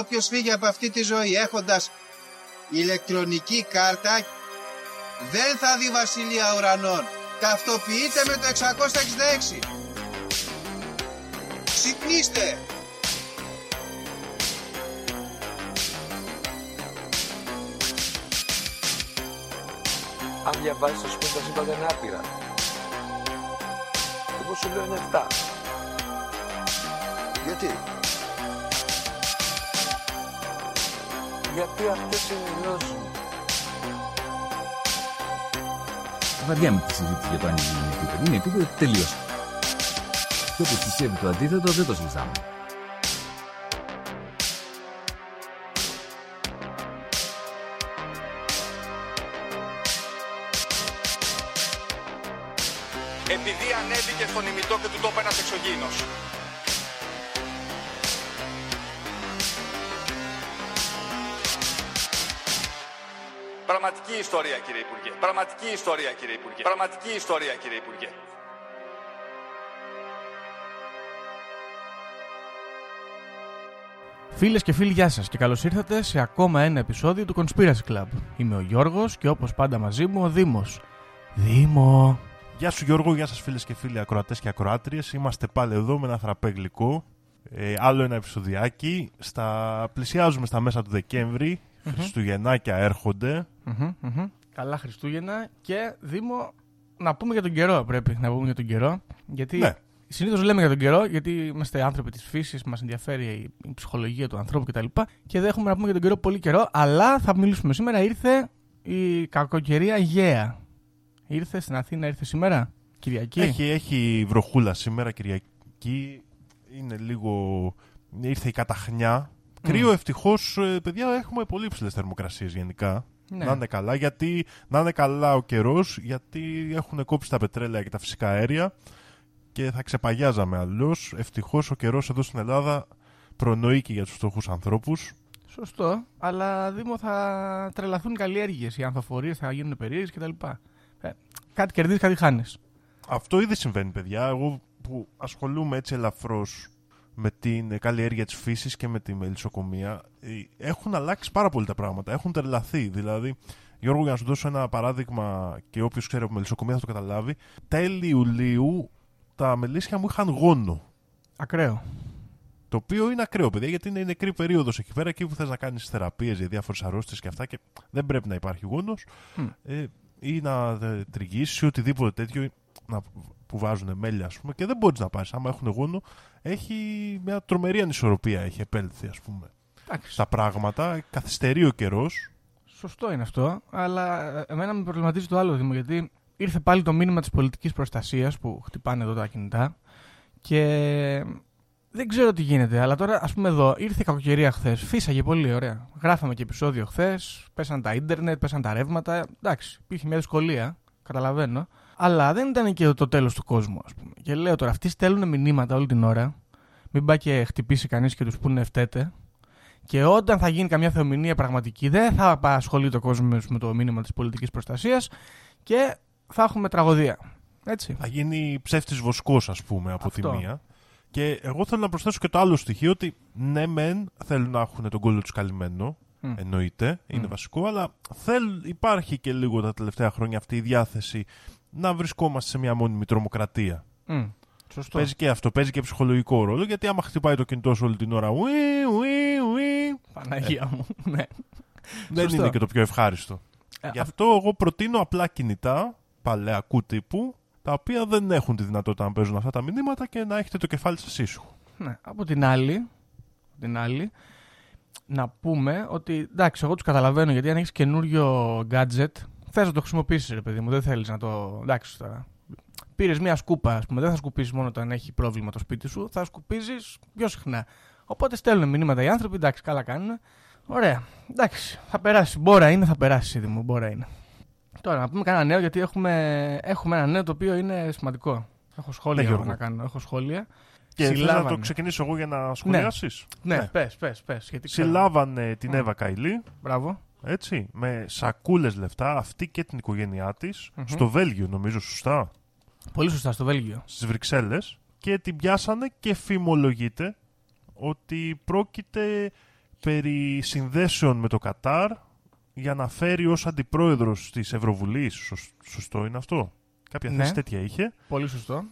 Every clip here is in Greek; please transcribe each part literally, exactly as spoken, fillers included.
Όποιος φύγει από αυτή τη ζωή έχοντας ηλεκτρονική κάρτα δεν θα δει βασιλεία ουρανών. Ταυτοποιείτε με το εξακόσια εξήντα έξι. Ξυπνήστε. Αν διαβάζεις το σπίτι, τα σύμπαν δεν άπειρα. Εγώ σου λέω είναι εφτά. Γιατί? Γιατί αυτές είναι οι γνώσεις. Βαριά με τη συζήτηση για το αν είναι επίπεδο. Είναι επίπεδο τελείως. Και όπως θυσιεύει το αντίθετο, δεν το συζητάμε. Επειδή ανέβηκε στον ημιτό και του τόπου ένας εξωγήινος. Πραγματική ιστορία, κύριε Υπουργέ. Πραγματική ιστορία, κύριε Υπουργέ. Πραγματική ιστορία, κύριε Υπουργέ. Φίλες και φίλοι, γεια σας και καλώς ήρθατε σε ακόμα ένα επεισόδιο του Conspiracy Club. Είμαι ο Γιώργος και όπως πάντα μαζί μου ο Δήμος. Δήμο. Γεια σου Γιώργο, γεια σας φίλες και φίλοι ακροατές και ακροάτριες. Είμαστε πάλι εδώ με ένα θραπέ γλυκό, ε, άλλο ένα επεισοδιάκι. Στα... Πλησιάζουμε στα μέσα του Δεκέμβρη, mm-hmm. Χριστουγεννάκια έρχονται. Mm-hmm, mm-hmm. Καλά Χριστούγεννα και Δήμο, να πούμε για τον καιρό πρέπει να πούμε για τον καιρό. Γιατί ναι. Συνήθως λέμε για τον καιρό, γιατί είμαστε άνθρωποι της φύσης, μας ενδιαφέρει η ψυχολογία του ανθρώπου κτλ. Και, και δεν έχουμε να πούμε για τον καιρό πολύ καιρό, αλλά θα μιλήσουμε σήμερα. Ήρθε η κακοκαιρία γέα. Ήρθε στην Αθήνα, ήρθε σήμερα, Κυριακή. Έχει, έχει βροχούλα σήμερα, Κυριακή. Είναι λίγο. Ήρθε η καταχνιά. Mm. Κρύο, ευτυχώς, παιδιά, έχουμε πολύ υψηλές θερμοκρασίες γενικά. Ναι. Να είναι καλά, γιατί να είναι καλά ο καιρός, γιατί έχουν κόψει τα πετρέλαια και τα φυσικά αέρια και θα ξεπαγιάζαμε αλλιώς. Ευτυχώς ο καιρός εδώ στην Ελλάδα προνοεί και για τους φτωχούς ανθρώπους. Σωστό, αλλά Δήμο θα τρελαθούν καλλιέργειες. Οι ανθοφορίες θα γίνουν περίεργες κτλ. Κάτι κερδίζεις, κάτι χάνεις. Αυτό ήδη συμβαίνει, παιδιά. Εγώ που ασχολούμαι έτσι ελαφρώς με την καλλιέργεια της φύσης και με τη μελισσοκομεία, έχουν αλλάξει πάρα πολύ τα πράγματα. Έχουν τρελαθεί. Δηλαδή, Γιώργο, για να σου δώσω ένα παράδειγμα, και όποιος ξέρει από μελισσοκομεία θα το καταλάβει. Τέλη Ιουλίου τα μελίσια μου είχαν γόνο. Ακραίο. Το οποίο είναι ακραίο, παιδιά, γιατί είναι η νεκρή περίοδος εκεί πέρα, εκεί που θες να κάνεις θεραπείες για διάφορες αρρώστιες και αυτά, και δεν πρέπει να υπάρχει γόνος. Mm. Ε, ή να τριγύσει οτιδήποτε τέτοιο που βάζουν μέλια, ας πούμε, και δεν μπορείς να πάρεις. Άμα έχουν γόνο, έχει μια τρομερή ανισορροπία, έχει επέλθει, ας πούμε. Άξι. Τα πράγματα, καθυστερεί ο καιρός. Σωστό είναι αυτό, αλλά εμένα με προβληματίζει το άλλο, Δήμο, γιατί ήρθε πάλι το μήνυμα της πολιτικής προστασίας που χτυπάνε εδώ τα κινητά και δεν ξέρω τι γίνεται, αλλά τώρα, ας πούμε, εδώ ήρθε η κακοκαιρία χθες. Φύσαγε πολύ, ωραία. Γράφαμε και επεισόδιο χθες. Πέσαν τα ίντερνετ, πέσαν τα ρεύματα. Εντάξει, υπήρχε μια δυσκολία, καταλαβαίνω. Αλλά δεν ήταν και το τέλος του κόσμου, ας πούμε. Και λέω τώρα, αυτοί στέλνουν μηνύματα όλη την ώρα. Μην πάει και χτυπήσει κανείς και τους πούνε φταίτε. Και όταν θα γίνει καμιά θεομηνία πραγματική, δεν θα ασχολείται ο κόσμος με το μήνυμα της πολιτικής προστασίας και θα έχουμε τραγωδία. Έτσι. Θα γίνει ψεύτης βοσκός, ας πούμε, από αυτό. Τη μία. Και εγώ θέλω να προσθέσω και το άλλο στοιχείο, ότι ναι μεν θέλουν να έχουν τον κόλλο τους καλυμμένο, mm. εννοείται, είναι mm. βασικό, αλλά θέλ, υπάρχει και λίγο τα τελευταία χρόνια αυτή η διάθεση να βρισκόμαστε σε μια μόνιμη τρομοκρατία. Mm. Σωστό. Παίζει και αυτό, παίζει και ψυχολογικό ρόλο, γιατί άμα χτυπάει το κινητό σου όλη την ώρα, ουί, ουί, ουί, Παναγία ε, μου, ναι. Δεν είναι και το πιο ευχάριστο. Ε, Γι' αυτό α... εγώ προτείνω απλά κινητά, παλαιακού τύπου, τα οποία δεν έχουν τη δυνατότητα να παίζουν αυτά τα μηνύματα και να έχετε το κεφάλι σας ήσυχο. Ναι, από την άλλη, από την άλλη να πούμε ότι εντάξει, εγώ τους καταλαβαίνω, γιατί αν έχεις καινούριο gadget, θες να το χρησιμοποιήσεις, ρε παιδί μου, δεν θέλεις να το... Εντάξει τώρα, πήρες μια σκούπα, ας πούμε, δεν θα σκουπίζεις μόνο όταν έχει πρόβλημα το σπίτι σου, θα σκουπίζεις πιο συχνά. Οπότε στέλνουν μηνύματα οι άνθρωποι, εντάξει, καλά κάνουν. Ωραία, εντάξει, θα περάσει, μπόρα είναι, θα περάσει, Δήμο, μπόρα είναι. Τώρα να πούμε κανένα νέο, γιατί έχουμε, έχουμε ένα νέο το οποίο είναι σημαντικό. Έχω σχόλια ναι, να κάνω. Έχω σχόλια. Και θέλω να το ξεκινήσω εγώ για να σχολιάσεις. Ναι, ναι, ναι. πες, πες, πες. Συλλάβανε την mm. Εύα Καϊλή. Μπράβο. Έτσι, με σακούλες λεφτά, αυτή και την οικογένειά της, mm-hmm. στο Βέλγιο, νομίζω, σωστά. Πολύ σωστά, στο Βέλγιο. Στις Βρυξέλλες. Και την πιάσανε και φημολογείται ότι πρόκειται περί συνδέσεων με το Κατάρ για να φέρει ως αντιπρόεδρος της Ευρωβουλής. Σωσ, σωστό είναι αυτό. Κάποια θέση ναι, τέτοια είχε. Πολύ σωστό.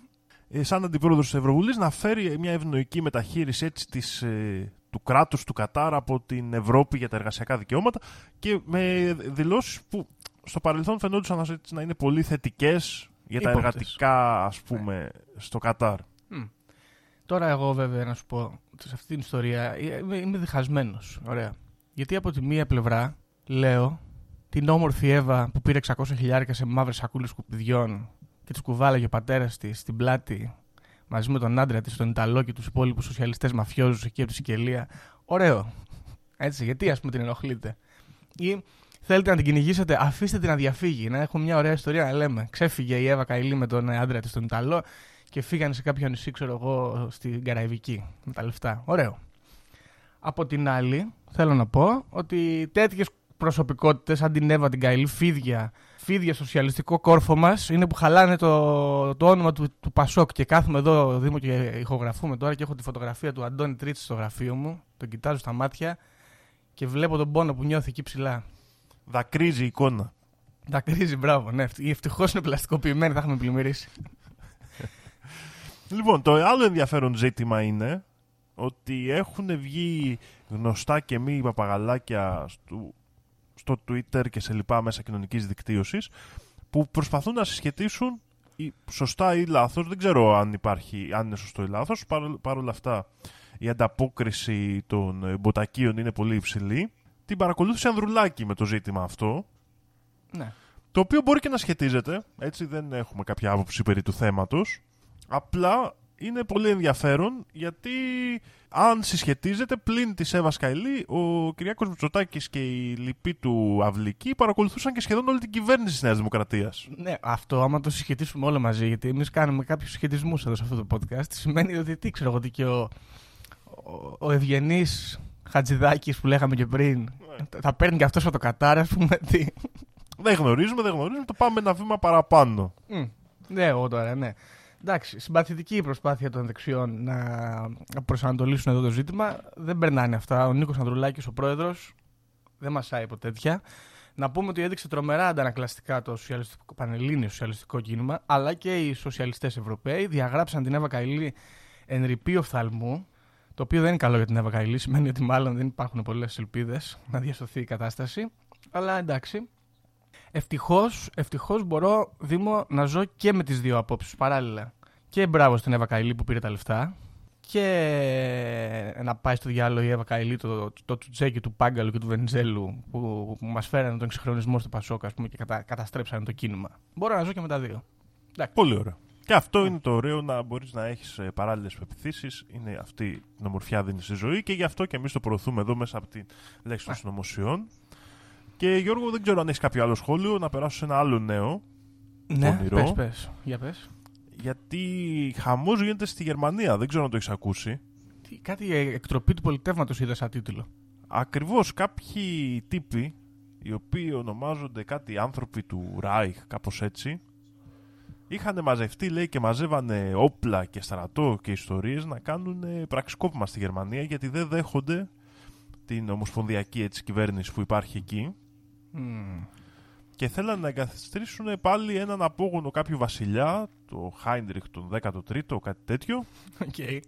Ε, σαν αντιπρόεδρος της Ευρωβουλής να φέρει μια ευνοϊκή μεταχείριση έτσι της, ε, του κράτους του Κατάρ από την Ευρώπη για τα εργασιακά δικαιώματα και με δηλώσεις που στο παρελθόν φαινόντουσαν έτσι, να είναι πολύ θετικές για τα υπόπτες εργατικά, ας πούμε, yeah, στο Κατάρ. Mm. Τώρα εγώ βέβαια να σου πω, σε αυτή την ιστορία είμαι, είμαι διχασμένος. Ωραία. Γιατί από τη μία πλευρά λέω την όμορφη Εύα που πήρε εξακόσια χιλιάρικα σε μαύρες σακούλες σκουπιδιών και τις κουβάλαγε ο πατέρας της στην πλάτη μαζί με τον άντρα της, τον Ιταλό και τους υπόλοιπους σοσιαλιστές μαφιόζους εκεί από τη Σικελία. Ωραίο. Έτσι, γιατί ας πούμε την ενοχλείτε. Ή θέλετε να την κυνηγήσετε, αφήστε την να διαφύγει. Να έχουμε μια ωραία ιστορία να λέμε. Ξέφυγε η Εύα Καϊλή με τον άντρα της, τον Ιταλό, και φύγανε σε κάποιο νησί, ξέρω εγώ, στην Καραϊβική με τα λεφτά. Ωραίο. Από την άλλη, θέλω να πω ότι τέτοιες προσωπικότητες, σαν την Εύα την Καϊλή, φίδια, φίδια στο σοσιαλιστικό κόρφο μας, είναι που χαλάνε το, το όνομα του, του Πασόκ. Και κάθομαι εδώ, Δήμο, και ηχογραφούμε τώρα και έχω τη φωτογραφία του Αντώνη Τρίτσης στο γραφείο μου. Τον κοιτάζω στα μάτια και βλέπω τον πόνο που νιώθει εκεί ψηλά. Δακρύζει η εικόνα. Δακρύζει, μπράβο. Ναι, ευτυχώς είναι πλαστικοποιημένη, θα έχουμε πλημμυρίσει. Λοιπόν, το άλλο ενδιαφέρον ζήτημα είναι ότι έχουν βγει γνωστά και μη παπαγαλάκια στο, στο Twitter και σε λοιπά μέσα κοινωνικής δικτύωσης που προσπαθούν να συσχετίσουν ή, σωστά ή λάθος, δεν ξέρω αν, υπάρχει, αν είναι σωστό ή λάθος, παρ' όλα αυτά η ανταπόκριση των μποτακίων είναι πολύ υψηλή, την παρακολούθησε Ανδρουλάκη με το ζήτημα αυτό. Ναι. Το οποίο μπορεί και να σχετίζεται, έτσι δεν έχουμε κάποια άποψη περί του θέματος. Απλά είναι πολύ ενδιαφέρον γιατί αν συσχετίζεται πλην της Εύας Καϊλή, ο Κυριάκος Μητσοτάκης και η λοιποί του αυλικοί παρακολουθούσαν και σχεδόν όλη την κυβέρνηση της Νέας Δημοκρατίας. Ναι, αυτό άμα το συσχετίσουμε όλα μαζί, γιατί εμείς κάνουμε κάποιους συσχετισμούς εδώ σε αυτό το podcast, σημαίνει ότι τι ξέρω εγώ, ότι και ο, ο, ο ευγενής Χατζηδάκης που λέγαμε και πριν, ναι, θα παίρνει και αυτός από το Κατάρ, ας πούμε. Τι. Δεν γνωρίζουμε, δεν γνωρίζουμε, το πάμε ένα βήμα παραπάνω. Mm. Ναι, εγώ τώρα, ναι. Εντάξει, συμπαθητική η προσπάθεια των δεξιών να προσανατολίσουν εδώ το ζήτημα. Δεν περνάνε αυτά. Ο Νίκος Ανδρουλάκης, ο πρόεδρος, δεν μασάει ποτέ τέτοια. Να πούμε ότι έδειξε τρομερά αντανακλαστικά το σοσιαλιστικό, πανελλήνιο σοσιαλιστικό κίνημα, αλλά και οι σοσιαλιστές Ευρωπαίοι διαγράψαν την Εύα Καϊλή εν ρηπεί οφθαλμού. Το οποίο δεν είναι καλό για την Εύα Καϊλή. Σημαίνει ότι μάλλον δεν υπάρχουν πολλές ελπίδες να διασωθεί η κατάσταση. Αλλά εντάξει. Ευτυχώς, ευτυχώς μπορώ, Δήμο, να ζω και με τις δύο απόψεις παράλληλα. Και μπράβο στην Εύα Καϊλή που πήρε τα λεφτά, και να πάει στο διάλογο η Εύα Καϊλή, το, το τσουτσέκι του Πάγκαλου και του Βενιζέλου που μας φέρανε τον εξυγχρονισμό στο Πασόκ, ας πούμε, και κατα, καταστρέψανε το κίνημα. Μπορώ να ζω και με τα δύο. Εντάξει. Πολύ ωραία. Και αυτό είναι το ωραίο, να μπορείς να έχεις παράλληλες πεποιθήσεις. Είναι αυτή την ομορφιά δίνει στη ζωή και γι' αυτό και εμείς το προωθούμε εδώ μέσα από τη λέξη των συνωμοσιών. Και Γιώργο, δεν ξέρω αν έχεις κάποιο άλλο σχόλιο, να περάσω σε ένα άλλο νέο. Ναι, όνειρο. Πες, πες. Για πες. Γιατί χαμός γίνεται στη Γερμανία, δεν ξέρω αν το έχεις ακούσει. Τι, κάτι εκτροπή του πολιτεύματος είδα σαν τίτλο. Ακριβώς, κάποιοι τύποι, οι οποίοι ονομάζονται κάτι άνθρωποι του Ράιχ, κάπως έτσι, είχαν μαζευτεί, λέει, και μαζεύανε όπλα και στρατό και ιστορίες να κάνουν πραξικόπημα στη Γερμανία, γιατί δεν δέχονται την ομοσπονδιακή έτσι, κυβέρνηση που υπάρχει εκεί. Mm. Και θέλαν να εγκαθιστρήσουν πάλι έναν απόγονο κάποιου βασιλιά, το Χάιντριχ τον δέκατο τρίτο, κάτι τέτοιο. Okay.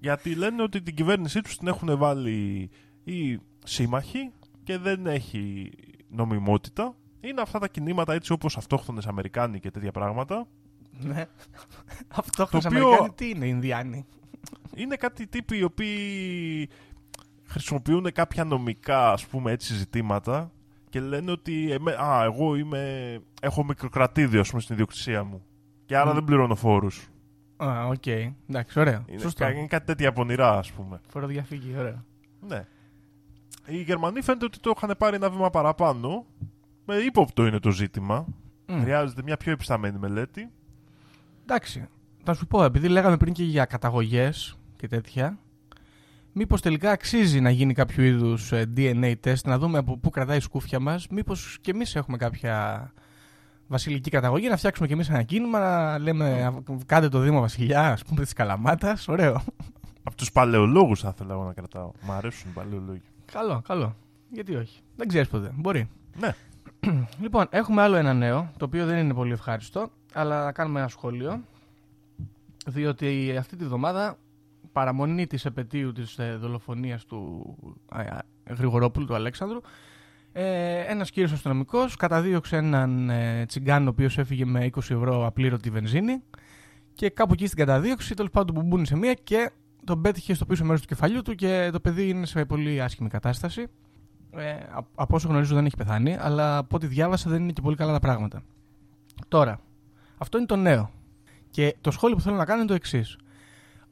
Γιατί λένε ότι την κυβέρνησή τους την έχουν βάλει οι σύμμαχοι και δεν έχει νομιμότητα. Είναι αυτά τα κινήματα έτσι όπως αυτόχθονες Αμερικάνοι και τέτοια πράγματα. Ναι. Αυτόχθονες Αμερικάνοι τι είναι, Ινδιάνοι? Είναι κάτι τύποι οι οποίοι χρησιμοποιούν κάποια νομικά, ας πούμε, έτσι ζητήματα και λένε ότι εμέ, α, εγώ είμαι, έχω μικροκρατήδιο, ας πούμε, στην ιδιοκτησία μου και άρα mm. δεν πληρώνω φόρους. Α, οκ. Okay. Εντάξει, ωραία. Είναι, κα, είναι κάτι τέτοια πονηρά, ας πούμε. Φοροδιαφύγη, ωραία. Ναι. Οι Γερμανοί φαίνεται ότι το είχαν πάρει ένα βήμα παραπάνω. Με ύποπτο είναι το ζήτημα. Mm. Χρειάζεται μια πιο επισταμένη μελέτη. Εντάξει. Θα σου πω, επειδή λέγαμε πριν και για καταγωγές και τέτοια, μήπως τελικά αξίζει να γίνει κάποιο είδους ντι εν έι test, να δούμε από πού κρατάει η σκούφια μας, μήπως και εμείς έχουμε κάποια βασιλική καταγωγή, να φτιάξουμε και εμείς ένα κίνημα, να λέμε κάντε το Δήμο Βασιλιά, ας πούμε, της Καλαμάτας, ωραίο. Από τους παλαιολόγους θα ήθελα να κρατάω. Μ' αρέσουν οι παλαιολόγοι. Καλό, καλό. Γιατί όχι. Δεν ξέρεις ποτέ. Μπορεί. Ναι. Λοιπόν, έχουμε άλλο ένα νέο, το οποίο δεν είναι πολύ ευχάριστο, αλλά να κάνουμε ένα σχόλιο. Διότι αυτή τη βδομάδα, παραμονή της επετείου της δολοφονίας του Γρηγορόπουλου, του Αλέξανδρου, ένας κύριος αστυνομικός καταδίωξε έναν τσιγκάνο ο οποίος έφυγε με είκοσι ευρώ απλήρωτη βενζίνη και κάπου εκεί στην καταδίωξη τέλος πάντων του μπουμπούνισε μία και τον πέτυχε στο πίσω μέρος του κεφαλιού του και το παιδί είναι σε πολύ άσχημη κατάσταση. Ε, από όσο γνωρίζω δεν έχει πεθάνει, αλλά από ό,τι διάβασα δεν είναι και πολύ καλά τα πράγματα. Τώρα, αυτό είναι το νέο. Και το σχόλιο που θέλω να κάνω είναι το εξής.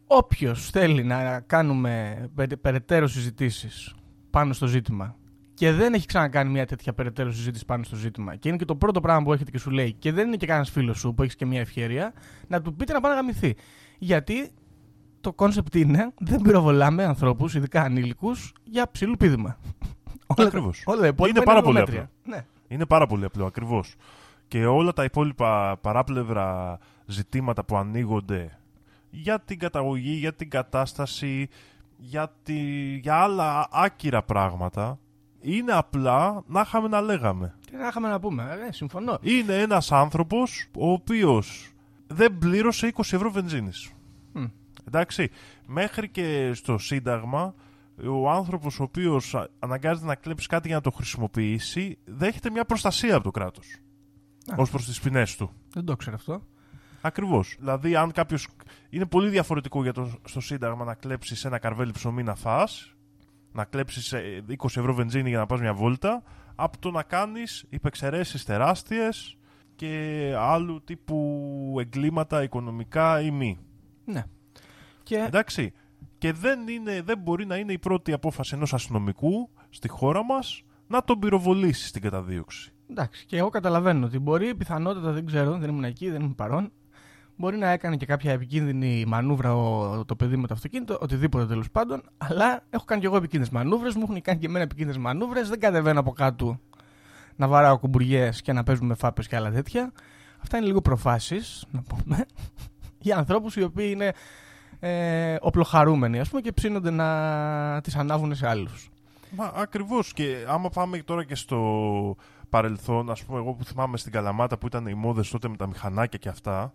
Όποιος θέλει να κάνουμε περαιτέρω συζητήσεις πάνω στο ζήτημα και δεν έχει ξανακάνει μια τέτοια περαιτέρω συζήτηση πάνω στο ζήτημα και είναι και το πρώτο πράγμα που έχετε και σου λέει και δεν είναι και κανένας φίλος σου που έχεις και μια ευκαιρία, να του πείτε να πάει να γαμηθεί. Γιατί το κόνσεπτ είναι δεν πυροβολάμε ανθρώπους, ειδικά ανήλικους, για ψηλού πίδημα. Ακριβώς. Είναι, είναι πάρα πολύ απλό. Ναι. Είναι πάρα πολύ απλό, ακριβώς. Και όλα τα υπόλοιπα παράπλευρα ζητήματα που ανοίγονται για την καταγωγή, για την κατάσταση, για, τη... για άλλα άκυρα πράγματα, είναι απλά να είχαμε να λέγαμε. Τι να είχαμε να πούμε, ε, συμφωνώ. Είναι ένας άνθρωπος ο οποίος δεν πλήρωσε είκοσι ευρώ βενζίνης. Mm. Εντάξει, μέχρι και στο Σύνταγμα, ο άνθρωπος ο οποίος αναγκάζεται να κλέψει κάτι για να το χρησιμοποιήσει, δέχεται μια προστασία από το κράτος. Ως προς τις ποινές του. Δεν το ξέρω αυτό. Ακριβώς. Δηλαδή, αν κάποιος. Είναι πολύ διαφορετικό για το... στο Σύνταγμα να κλέψεις ένα καρβέλι ψωμί να φας, να κλέψεις είκοσι ευρώ βενζίνη για να πας μια βόλτα, από το να κάνεις υπεξαιρέσεις τεράστιες και άλλου τύπου εγκλήματα οικονομικά ή μη. Ναι. Και... εντάξει. Και δεν, είναι, δεν μπορεί να είναι η πρώτη απόφαση ενός αστυνομικού στη χώρα μας να τον πυροβολήσει στην καταδίωξη. Εντάξει, και εγώ καταλαβαίνω ότι μπορεί, πιθανότατα δεν ξέρω, δεν ήμουν εκεί, δεν ήμουν παρόν. Μπορεί να έκανε και κάποια επικίνδυνη μανούβρα ο, το παιδί με το αυτοκίνητο, οτιδήποτε τέλος πάντων. Αλλά έχω κάνει και εγώ επικίνδυνες μανούβρες, μου έχουν κάνει και εμένα επικίνδυνες μανούβρες. Δεν κατεβαίνω από κάτω να βαράω κουμπουριές και να παίζουμε φάπες και άλλα τέτοια. Αυτά είναι λίγο προφάσεις, να πούμε, για ανθρώπους οι οποίοι είναι ε, οπλοχαρούμενοι, ας πούμε, και ψήνονται να τις ανάβουν σε άλλους. Μα ακριβώς. Και άμα πάμε τώρα και στο παρελθόν, ας πούμε, εγώ που θυμάμαι στην Καλαμάτα που ήταν οι μόδες τότε με τα μηχανάκια και αυτά,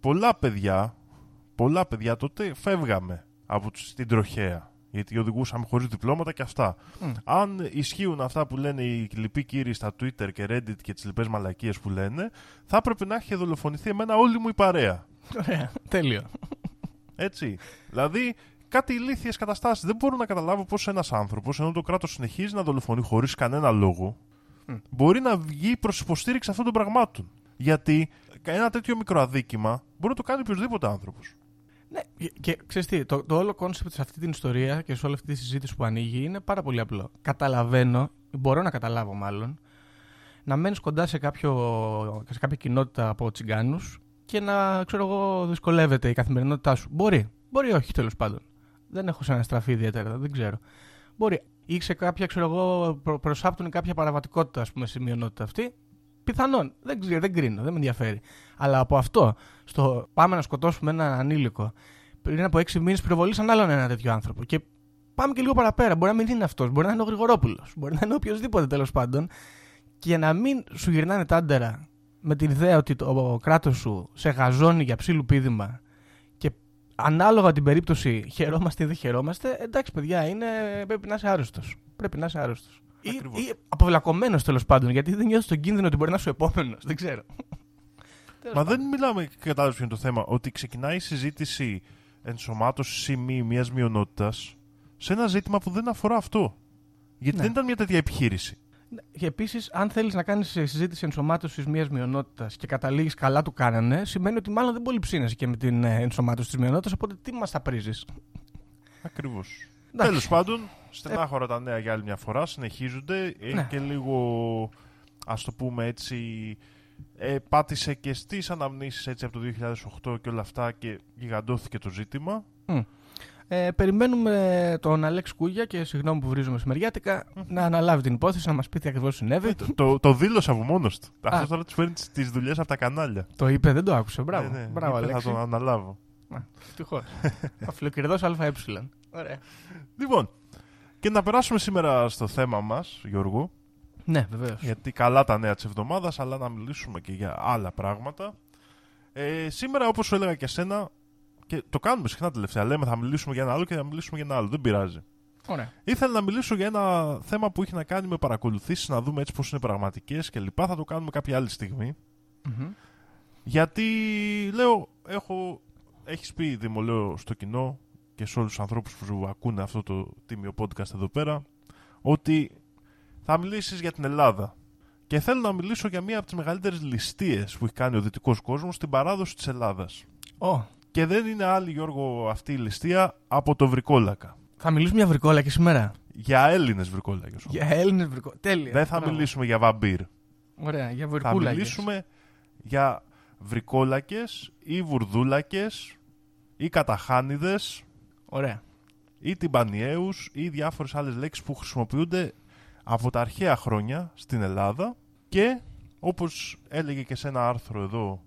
πολλά παιδιά, πολλά παιδιά τότε φεύγαμε από την τροχέα, γιατί οδηγούσαμε χωρίς διπλώματα και αυτά. Mm. Αν ισχύουν αυτά που λένε οι λοιποί κύριοι στα Twitter και Reddit και τις λοιπές μαλακίες που λένε, θα έπρεπε να έχει δολοφονηθεί εμένα όλη μου η παρέα. Ωραία, τέλειο. Έτσι, δηλαδή... κάτι ηλίθιες καταστάσεις. Δεν μπορώ να καταλάβω πως ένας άνθρωπος, ενώ το κράτος συνεχίζει να δολοφονεί χωρίς κανένα λόγο, mm. μπορεί να βγει προς υποστήριξη αυτών των πραγμάτων. Γιατί ένα τέτοιο μικρό αδίκημα μπορεί να το κάνει οποιοδήποτε άνθρωπος. Ναι, και ξέρεις τι, το, το όλο κόνσεπτ σε αυτή την ιστορία και σε όλη αυτή τη συζήτηση που ανοίγει είναι πάρα πολύ απλό. Καταλαβαίνω, μπορώ να καταλάβω μάλλον, να μένεις κοντά σε, κάποιο, σε κάποια κοινότητα από τσιγκάνους και να, ξέρω εγώ, δυσκολεύεται η καθημερινότητά σου. Μπορεί, μπορεί όχι τέλος πάντων. Δεν έχω ξαναστραφεί ιδιαίτερα, δεν ξέρω. Μπορεί. Ή σε κάποια, ξέρω εγώ, προ, προσάπτουν κάποια παραβατικότητα, ας πούμε, σημειονότητα αυτή. Πιθανόν. Δεν ξέρω, δεν κρίνω, δεν με ενδιαφέρει. Αλλά από αυτό, στο πάμε να σκοτώσουμε έναν ανήλικο, πριν από έξι μήνες πυροβολήσαν άλλον ένα τέτοιο άνθρωπο. Και πάμε και λίγο παραπέρα. Μπορεί να μην είναι αυτός, μπορεί να είναι ο Γρηγορόπουλος, μπορεί να είναι οποιοδήποτε τέλος πάντων. Και να μην σου γυρνάνε τα άντερα με την ιδέα ότι το κράτος σου σε γαζώνει για ψήλου πίδημα. Ανάλογα την περίπτωση, χαιρόμαστε ή δεν χαιρόμαστε, εντάξει, παιδιά, είναι, πρέπει να είσαι άρρωστος. Πρέπει να είσαι άρρωστος. Ή, ή αποβλακωμένος τέλος πάντων, γιατί δεν νιώθεις τον κίνδυνο ότι μπορεί να είσαι ο επόμενος. Δεν ξέρω. Μα δεν μιλάμε, κατάλαβες ποιο είναι το θέμα, ότι ξεκινάει η συζήτηση ενσωμάτωσης ή μη μιας μειονότητας σε ένα ζήτημα που δεν αφορά αυτό. Γιατί ναι. δεν ήταν μια τέτοια επιχείρηση. Και επίσης, αν θέλεις να κάνεις συζήτηση ενσωμάτωσης μιας μειονότητας και καταλήγεις καλά του κάνανε, σημαίνει ότι μάλλον δεν πολύ ψήνεσαι και με την ενσωμάτωση της μειονότητας, οπότε τι μας τα πρίζεις. Ακριβώς. Τέλος πάντων, στενάχωρα τα νέα για άλλη μια φορά, συνεχίζονται. Έχει ναι. και λίγο, ας το πούμε έτσι, ε, πάτησε και στις αναμνήσεις έτσι από το δύο χιλιάδες οκτώ και όλα αυτά και γιγαντώθηκε το ζήτημα. Mm. Ε, περιμένουμε τον Αλέξη Κούγια και συγγνώμη που βρίζουμε μεσημεριάτικα mm. να αναλάβει την υπόθεση, να μας πει τι ακριβώς συνέβη. το, το, το δήλωσε από μόνος του. Αυτό τώρα του φέρνει τις δουλειές από τα κανάλια. Το είπε, δεν το άκουσε. Μπράβο, ναι, ναι. Μπράβο είπε, Αλέξη. Θα τον αναλάβω. Ευτυχώς. Αφιλοκερδός ΑΕ. Ωραία. Λοιπόν, και να περάσουμε σήμερα στο θέμα μας, Γιώργου. Ναι, βεβαίως. Γιατί καλά τα νέα της εβδομάδας, αλλά να μιλήσουμε και για άλλα πράγματα. Ε, σήμερα, όπως σου έλεγα και εσένα, και το κάνουμε συχνά τελευταία, λέμε θα μιλήσουμε για ένα άλλο και θα μιλήσουμε για ένα άλλο. Δεν πειράζει. Ωραία. Ήθελα να μιλήσω για ένα θέμα που έχει να κάνει με παρακολουθήσεις, να δούμε έτσι πώς είναι πραγματικές κλπ. Θα το κάνουμε κάποια άλλη στιγμή. Mm-hmm. Γιατί, λέω, έχω, έχεις πει, Δήμο, λέω, στο κοινό και σε όλους τους ανθρώπους που ακούνε αυτό το τίμιο podcast εδώ πέρα, ότι θα μιλήσεις για την Ελλάδα. Και θέλω να μιλήσω για μία από τις μεγαλύτερες ληστείες που έχει κάνει ο δυτικός κόσμος στην παράδοση της Ελλάδας. Oh. Και δεν είναι άλλη, Γιώργο, αυτή η ληστεία από το βρικόλακα. Θα μιλήσουμε για βρικόλακες σήμερα. Για Έλληνες βρικόλακες. Για Έλληνες βρικόλακες. Τέλεια. Δεν θα Ωραία. μιλήσουμε για βαμπύρ. Ωραία, για βρικόλακες. Θα μιλήσουμε για βρικόλακες ή βουρδούλακες ή καταχάνιδες. Ωραία. Ή τυμπανιαίους ή διάφορες άλλες λέξεις που χρησιμοποιούνται από τα αρχαία χρόνια στην Ελλάδα. Και όπως έλεγε και σε ένα άρθρο εδώ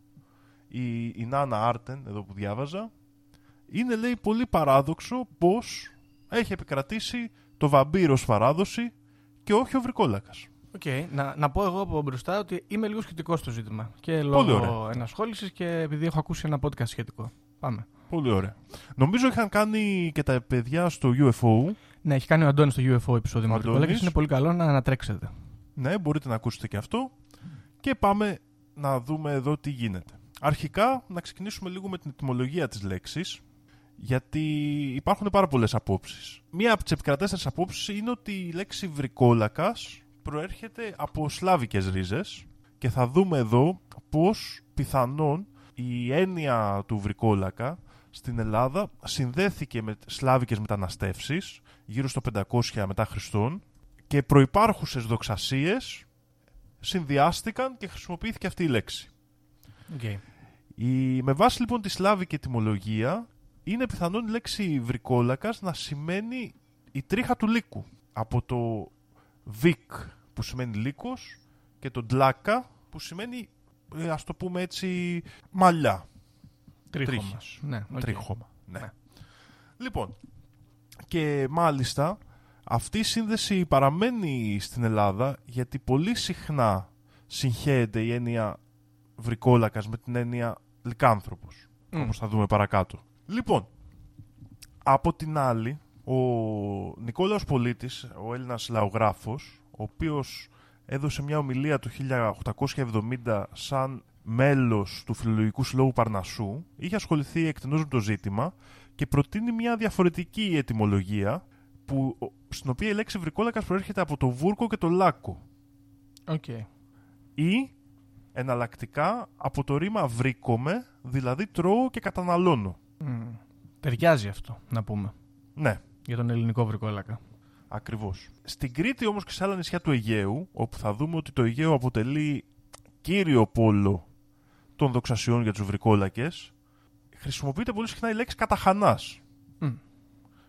η, η Νάννα Άρτεν, εδώ που διάβαζα, είναι, λέει, πολύ παράδοξο πως έχει επικρατήσει το βαμπύρο ως παράδοση και όχι ο βρικόλακας. Οκ. Okay. Να, να πω εγώ από μπροστά ότι είμαι λίγο σχετικός στο ζήτημα. Και λόγω ενασχόλησης και επειδή έχω ακούσει ένα podcast σχετικό. Πάμε. Πολύ ωραία. Νομίζω είχαν κάνει και τα παιδιά στο γιου εφ ο. Ναι, έχει κάνει ο Αντώνης στο γιου εφ ο επεισόδιο με βρικόλακες. Είναι πολύ καλό να ανατρέξετε. Ναι, μπορείτε να ακούσετε και αυτό. Και πάμε να δούμε εδώ τι γίνεται. Αρχικά, να ξεκινήσουμε λίγο με την ετυμολογία της λέξης. Γιατί υπάρχουν πάρα πολλές απόψεις. Μία από τις επικρατέστερες απόψεις είναι ότι η λέξη βρικόλακας προέρχεται από σλάβικες ρίζες και θα δούμε εδώ πως πιθανόν η έννοια του βρικόλακα στην Ελλάδα συνδέθηκε με σλάβικες μεταναστεύσεις γύρω στο πεντακόσια μετά Χριστόν και προϋπάρχουσες δοξασίες συνδυάστηκαν και χρησιμοποιήθηκε αυτή η λέξη. Okay. Η, με βάση λοιπόν τη σλάβικη ετυμολογία, είναι πιθανόν η λέξη βρικόλακας να σημαίνει η τρίχα του λύκου. Από το βικ που σημαίνει λύκος και το ντλάκα που σημαίνει, ας το πούμε έτσι, μαλλιά. Τρίχωμα. Ναι, okay. Τρίχωμα, ναι. ναι. Λοιπόν, και μάλιστα αυτή η σύνδεση παραμένει στην Ελλάδα γιατί πολύ συχνά συγχέεται η έννοια βρικόλακας με την έννοια λυκάνθρωπος, mm. όπως θα δούμε παρακάτω. Λοιπόν, από την άλλη, ο Νικόλαος Πολίτης, ο Έλληνας λαογράφος, ο οποίος έδωσε μια ομιλία το χίλια οκτακόσια εβδομήντα σαν μέλος του Φιλολογικού Συλλόγου Παρνασσού, είχε ασχοληθεί εκτενώς με το ζήτημα και προτείνει μια διαφορετική ετυμολογία, που, στην οποία η λέξη βρικόλακας προέρχεται από το βούρκο και το λάκκο. Okay. Ή, εναλλακτικά, από το ρήμα βρίκομαι, δηλαδή τρώω και καταναλώνω. Mm. Ταιριάζει αυτό, να πούμε. Ναι. Για τον ελληνικό βρικόλακα. Ακριβώς. Στην Κρήτη όμως και σε άλλα νησιά του Αιγαίου, όπου θα δούμε ότι το Αιγαίο αποτελεί κύριο πόλο των δοξασιών για τους βρικόλακες, χρησιμοποιείται πολύ συχνά η λέξη καταχανάς. Mm.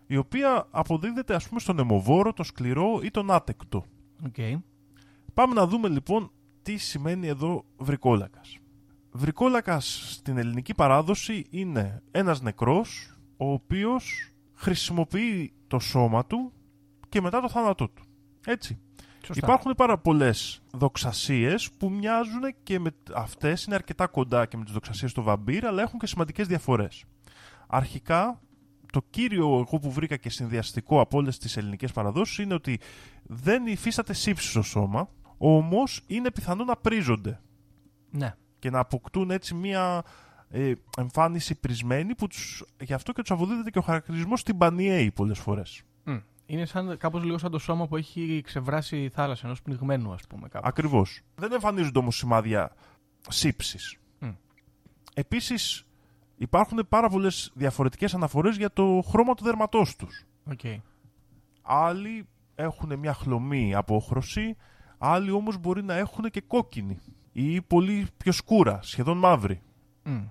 Η οποία αποδίδεται, ας πούμε, στον αιμοβόρο, τον σκληρό ή τον άτεκτο. Okay. Πάμε να δούμε λοιπόν τι σημαίνει εδώ βρικόλακας. Βρικόλακας στην ελληνική παράδοση είναι ένας νεκρός ο οποίος χρησιμοποιεί το σώμα του και μετά το θάνατό του. Έτσι. Σωστά. Υπάρχουν πάρα πολλές δοξασίες που μοιάζουν και με αυτές, είναι αρκετά κοντά και με τις δοξασίες του βαμπύρ, αλλά έχουν και σημαντικές διαφορές. Αρχικά, το κύριο εγώ που βρήκα και συνδυαστικό από όλες τις ελληνικές παραδόσεις είναι ότι δεν υφίσταται σύψη στο σώμα, όμως είναι πιθανό να πρίζονται. Ναι. Και να αποκτούν έτσι μία ε, εμφάνιση πρισμένη που τους, γι' αυτό και τους αποδίδεται και ο χαρακτηρισμός τυμπανιαίοι πολλές φορές. Mm. Είναι σαν, κάπως λίγο σαν το σώμα που έχει ξεβράσει η θάλασσα ενός πνιγμένου, ας πούμε. Κάπως. Ακριβώς. Δεν εμφανίζονται όμως σημάδια σύψης. Mm. Επίσης υπάρχουν πάρα πολλές διαφορετικές αναφορές για το χρώμα του δέρματός τους. Okay. Άλλοι έχουν μια χλωμή απόχρωση, άλλοι όμως μπορεί να έχουν και κόκκινη. Ή πολύ πιο σκούρα, σχεδόν μαύρη. Mm.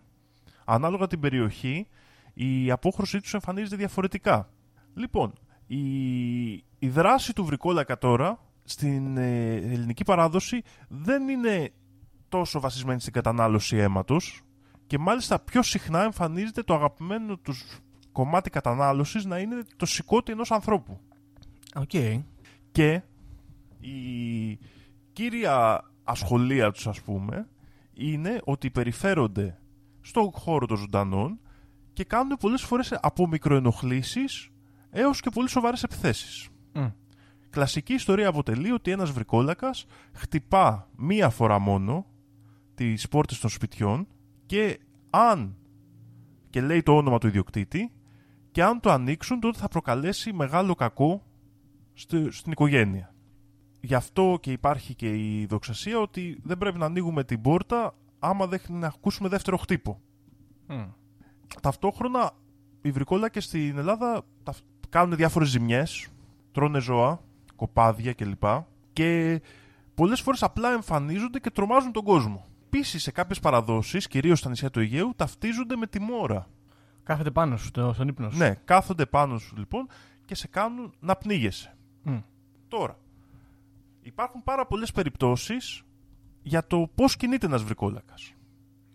Ανάλογα την περιοχή, η απόχρωσή τους εμφανίζεται διαφορετικά. Λοιπόν, η, η δράση του βρικόλακα τώρα, στην ε, ελληνική παράδοση, δεν είναι τόσο βασισμένη στην κατανάλωση αίματος και μάλιστα πιο συχνά εμφανίζεται το αγαπημένο τους κομμάτι κατανάλωσης να είναι το σηκώτη ενός ανθρώπου. Οκ. Okay. Και η κύρια ασχολία τους, ας πούμε, είναι ότι περιφέρονται στον χώρο των ζωντανών και κάνουν πολλές φορές από μικροενοχλήσεις έως και πολύ σοβαρές επιθέσεις. Mm. Κλασική ιστορία αποτελεί ότι ένας βρικόλακας χτυπά μία φορά μόνο τις πόρτες των σπιτιών και αν και λέει το όνομα του ιδιοκτήτη και αν το ανοίξουν τότε θα προκαλέσει μεγάλο κακό στη, στην οικογένεια. Γι' αυτό και υπάρχει και η δοξασία ότι δεν πρέπει να ανοίγουμε την πόρτα άμα δεν να ακούσουμε δεύτερο χτύπο. Mm. Ταυτόχρονα οι βρικόλακες στην Ελλάδα κάνουν διάφορες ζημιές, τρώνε ζώα, κοπάδια κλπ. Και πολλές φορές απλά εμφανίζονται και τρομάζουν τον κόσμο. Επίσης, σε κάποιες παραδόσεις, κυρίως στα νησιά του Αιγαίου, ταυτίζονται με τη μόρα. Κάθονται πάνω σου, στον ύπνο σου. Ναι, κάθονται πάνω σου λοιπόν και σε κάνουν να πνίγεσαι. Mm. Τώρα, υπάρχουν πάρα πολλές περιπτώσεις για το πώς κινείται ένας βρικόλακας.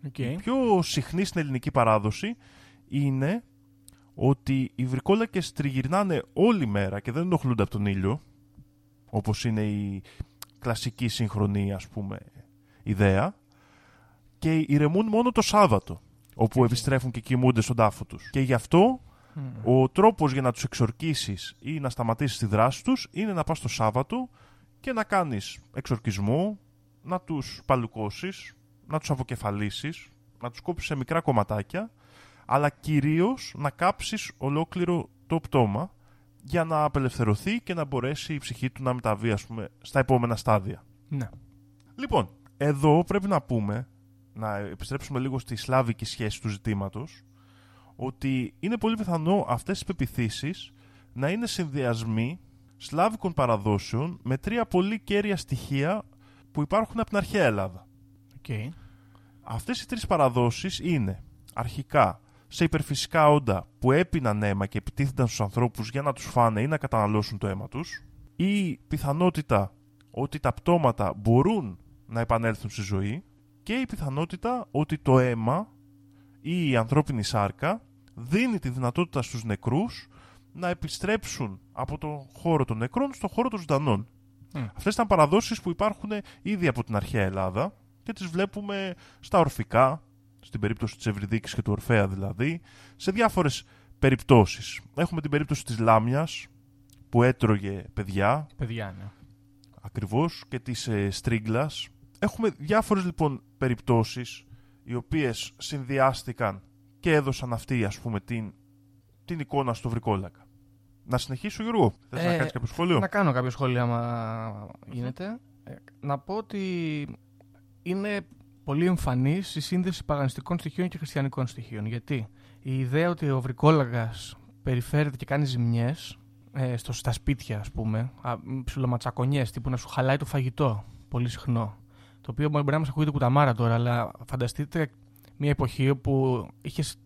Okay. Η πιο συχνή στην ελληνική παράδοση είναι ότι οι βρικόλακες τριγυρνάνε όλη μέρα και δεν ενοχλούνται από τον ήλιο, όπως είναι η κλασική σύγχρονη, ας πούμε, ιδέα, και ηρεμούν μόνο το Σάββατο, όπου okay. επιστρέφουν και κοιμούνται στον τάφο τους. Και γι' αυτό mm. ο τρόπος για να τους εξορκίσεις ή να σταματήσεις τη δράση τους είναι να πας το Σάββατο και να κάνεις εξορκισμό, να τους παλουκώσεις, να τους αποκεφαλίσεις, να τους κόψεις σε μικρά κομματάκια, αλλά κυρίως να κάψεις ολόκληρο το πτώμα για να απελευθερωθεί και να μπορέσει η ψυχή του να μεταβεί, ας πούμε, στα επόμενα στάδια. Ναι. Λοιπόν, εδώ πρέπει να πούμε, να επιστρέψουμε λίγο στη σλάβικη σχέση του ζητήματος, ότι είναι πολύ πιθανό αυτές οι πεποιθήσεις να είναι συνδυασμοί σλάβικων παραδόσεων με τρία πολύ κέρια στοιχεία που υπάρχουν από την αρχαία Ελλάδα. Okay. Αυτές οι τρεις παραδόσεις είναι αρχικά σε υπερφυσικά όντα που έπιναν αίμα και επιτίθενταν στους ανθρώπους για να τους φάνε ή να καταναλώσουν το αίμα τους, η πιθανότητα ότι τα πτώματα μπορούν να επανέλθουν στη ζωή και η πιθανότητα ότι το αίμα ή η ανθρώπινη σάρκα δίνει τη δυνατότητα στους νεκρούς να επιστρέψουν από τον χώρο των νεκρών στον χώρο των ζωντανών. Mm. Αυτές ήταν παραδόσεις που υπάρχουν ήδη από την αρχαία Ελλάδα και τις βλέπουμε στα ορφικά, στην περίπτωση της Ευρυδίκης και του Ορφέα δηλαδή, σε διάφορες περιπτώσεις. Έχουμε την περίπτωση της Λάμιας που έτρωγε παιδιά. Παιδιά, ναι. Ακριβώς, και της ε, Στρίγκλας. Έχουμε διάφορες λοιπόν περιπτώσεις οι οποίες συνδυάστηκαν και έδωσαν αυτή, ας πούμε, την, την εικόνα στο βρικόλακα. Να συνεχίσω, Γιώργο. Ε, Θες να κάνεις κάποιο σχόλιο? Να κάνω κάποιο σχόλιο άμα γίνεται. Ε, να πω ότι είναι πολύ εμφανής η σύνδεση παγανιστικών στοιχείων και χριστιανικών στοιχείων. Γιατί η ιδέα ότι ο βρικόλακας περιφέρεται και κάνει ζημιές ε, στο, στα σπίτια, ας πούμε, ψιλοματσακονιές, τύπου να σου χαλάει το φαγητό πολύ συχνό. Το οποίο μπορεί να μας ακούγεται κουταμάρα τώρα, αλλά φανταστείτε μια εποχή όπου είχες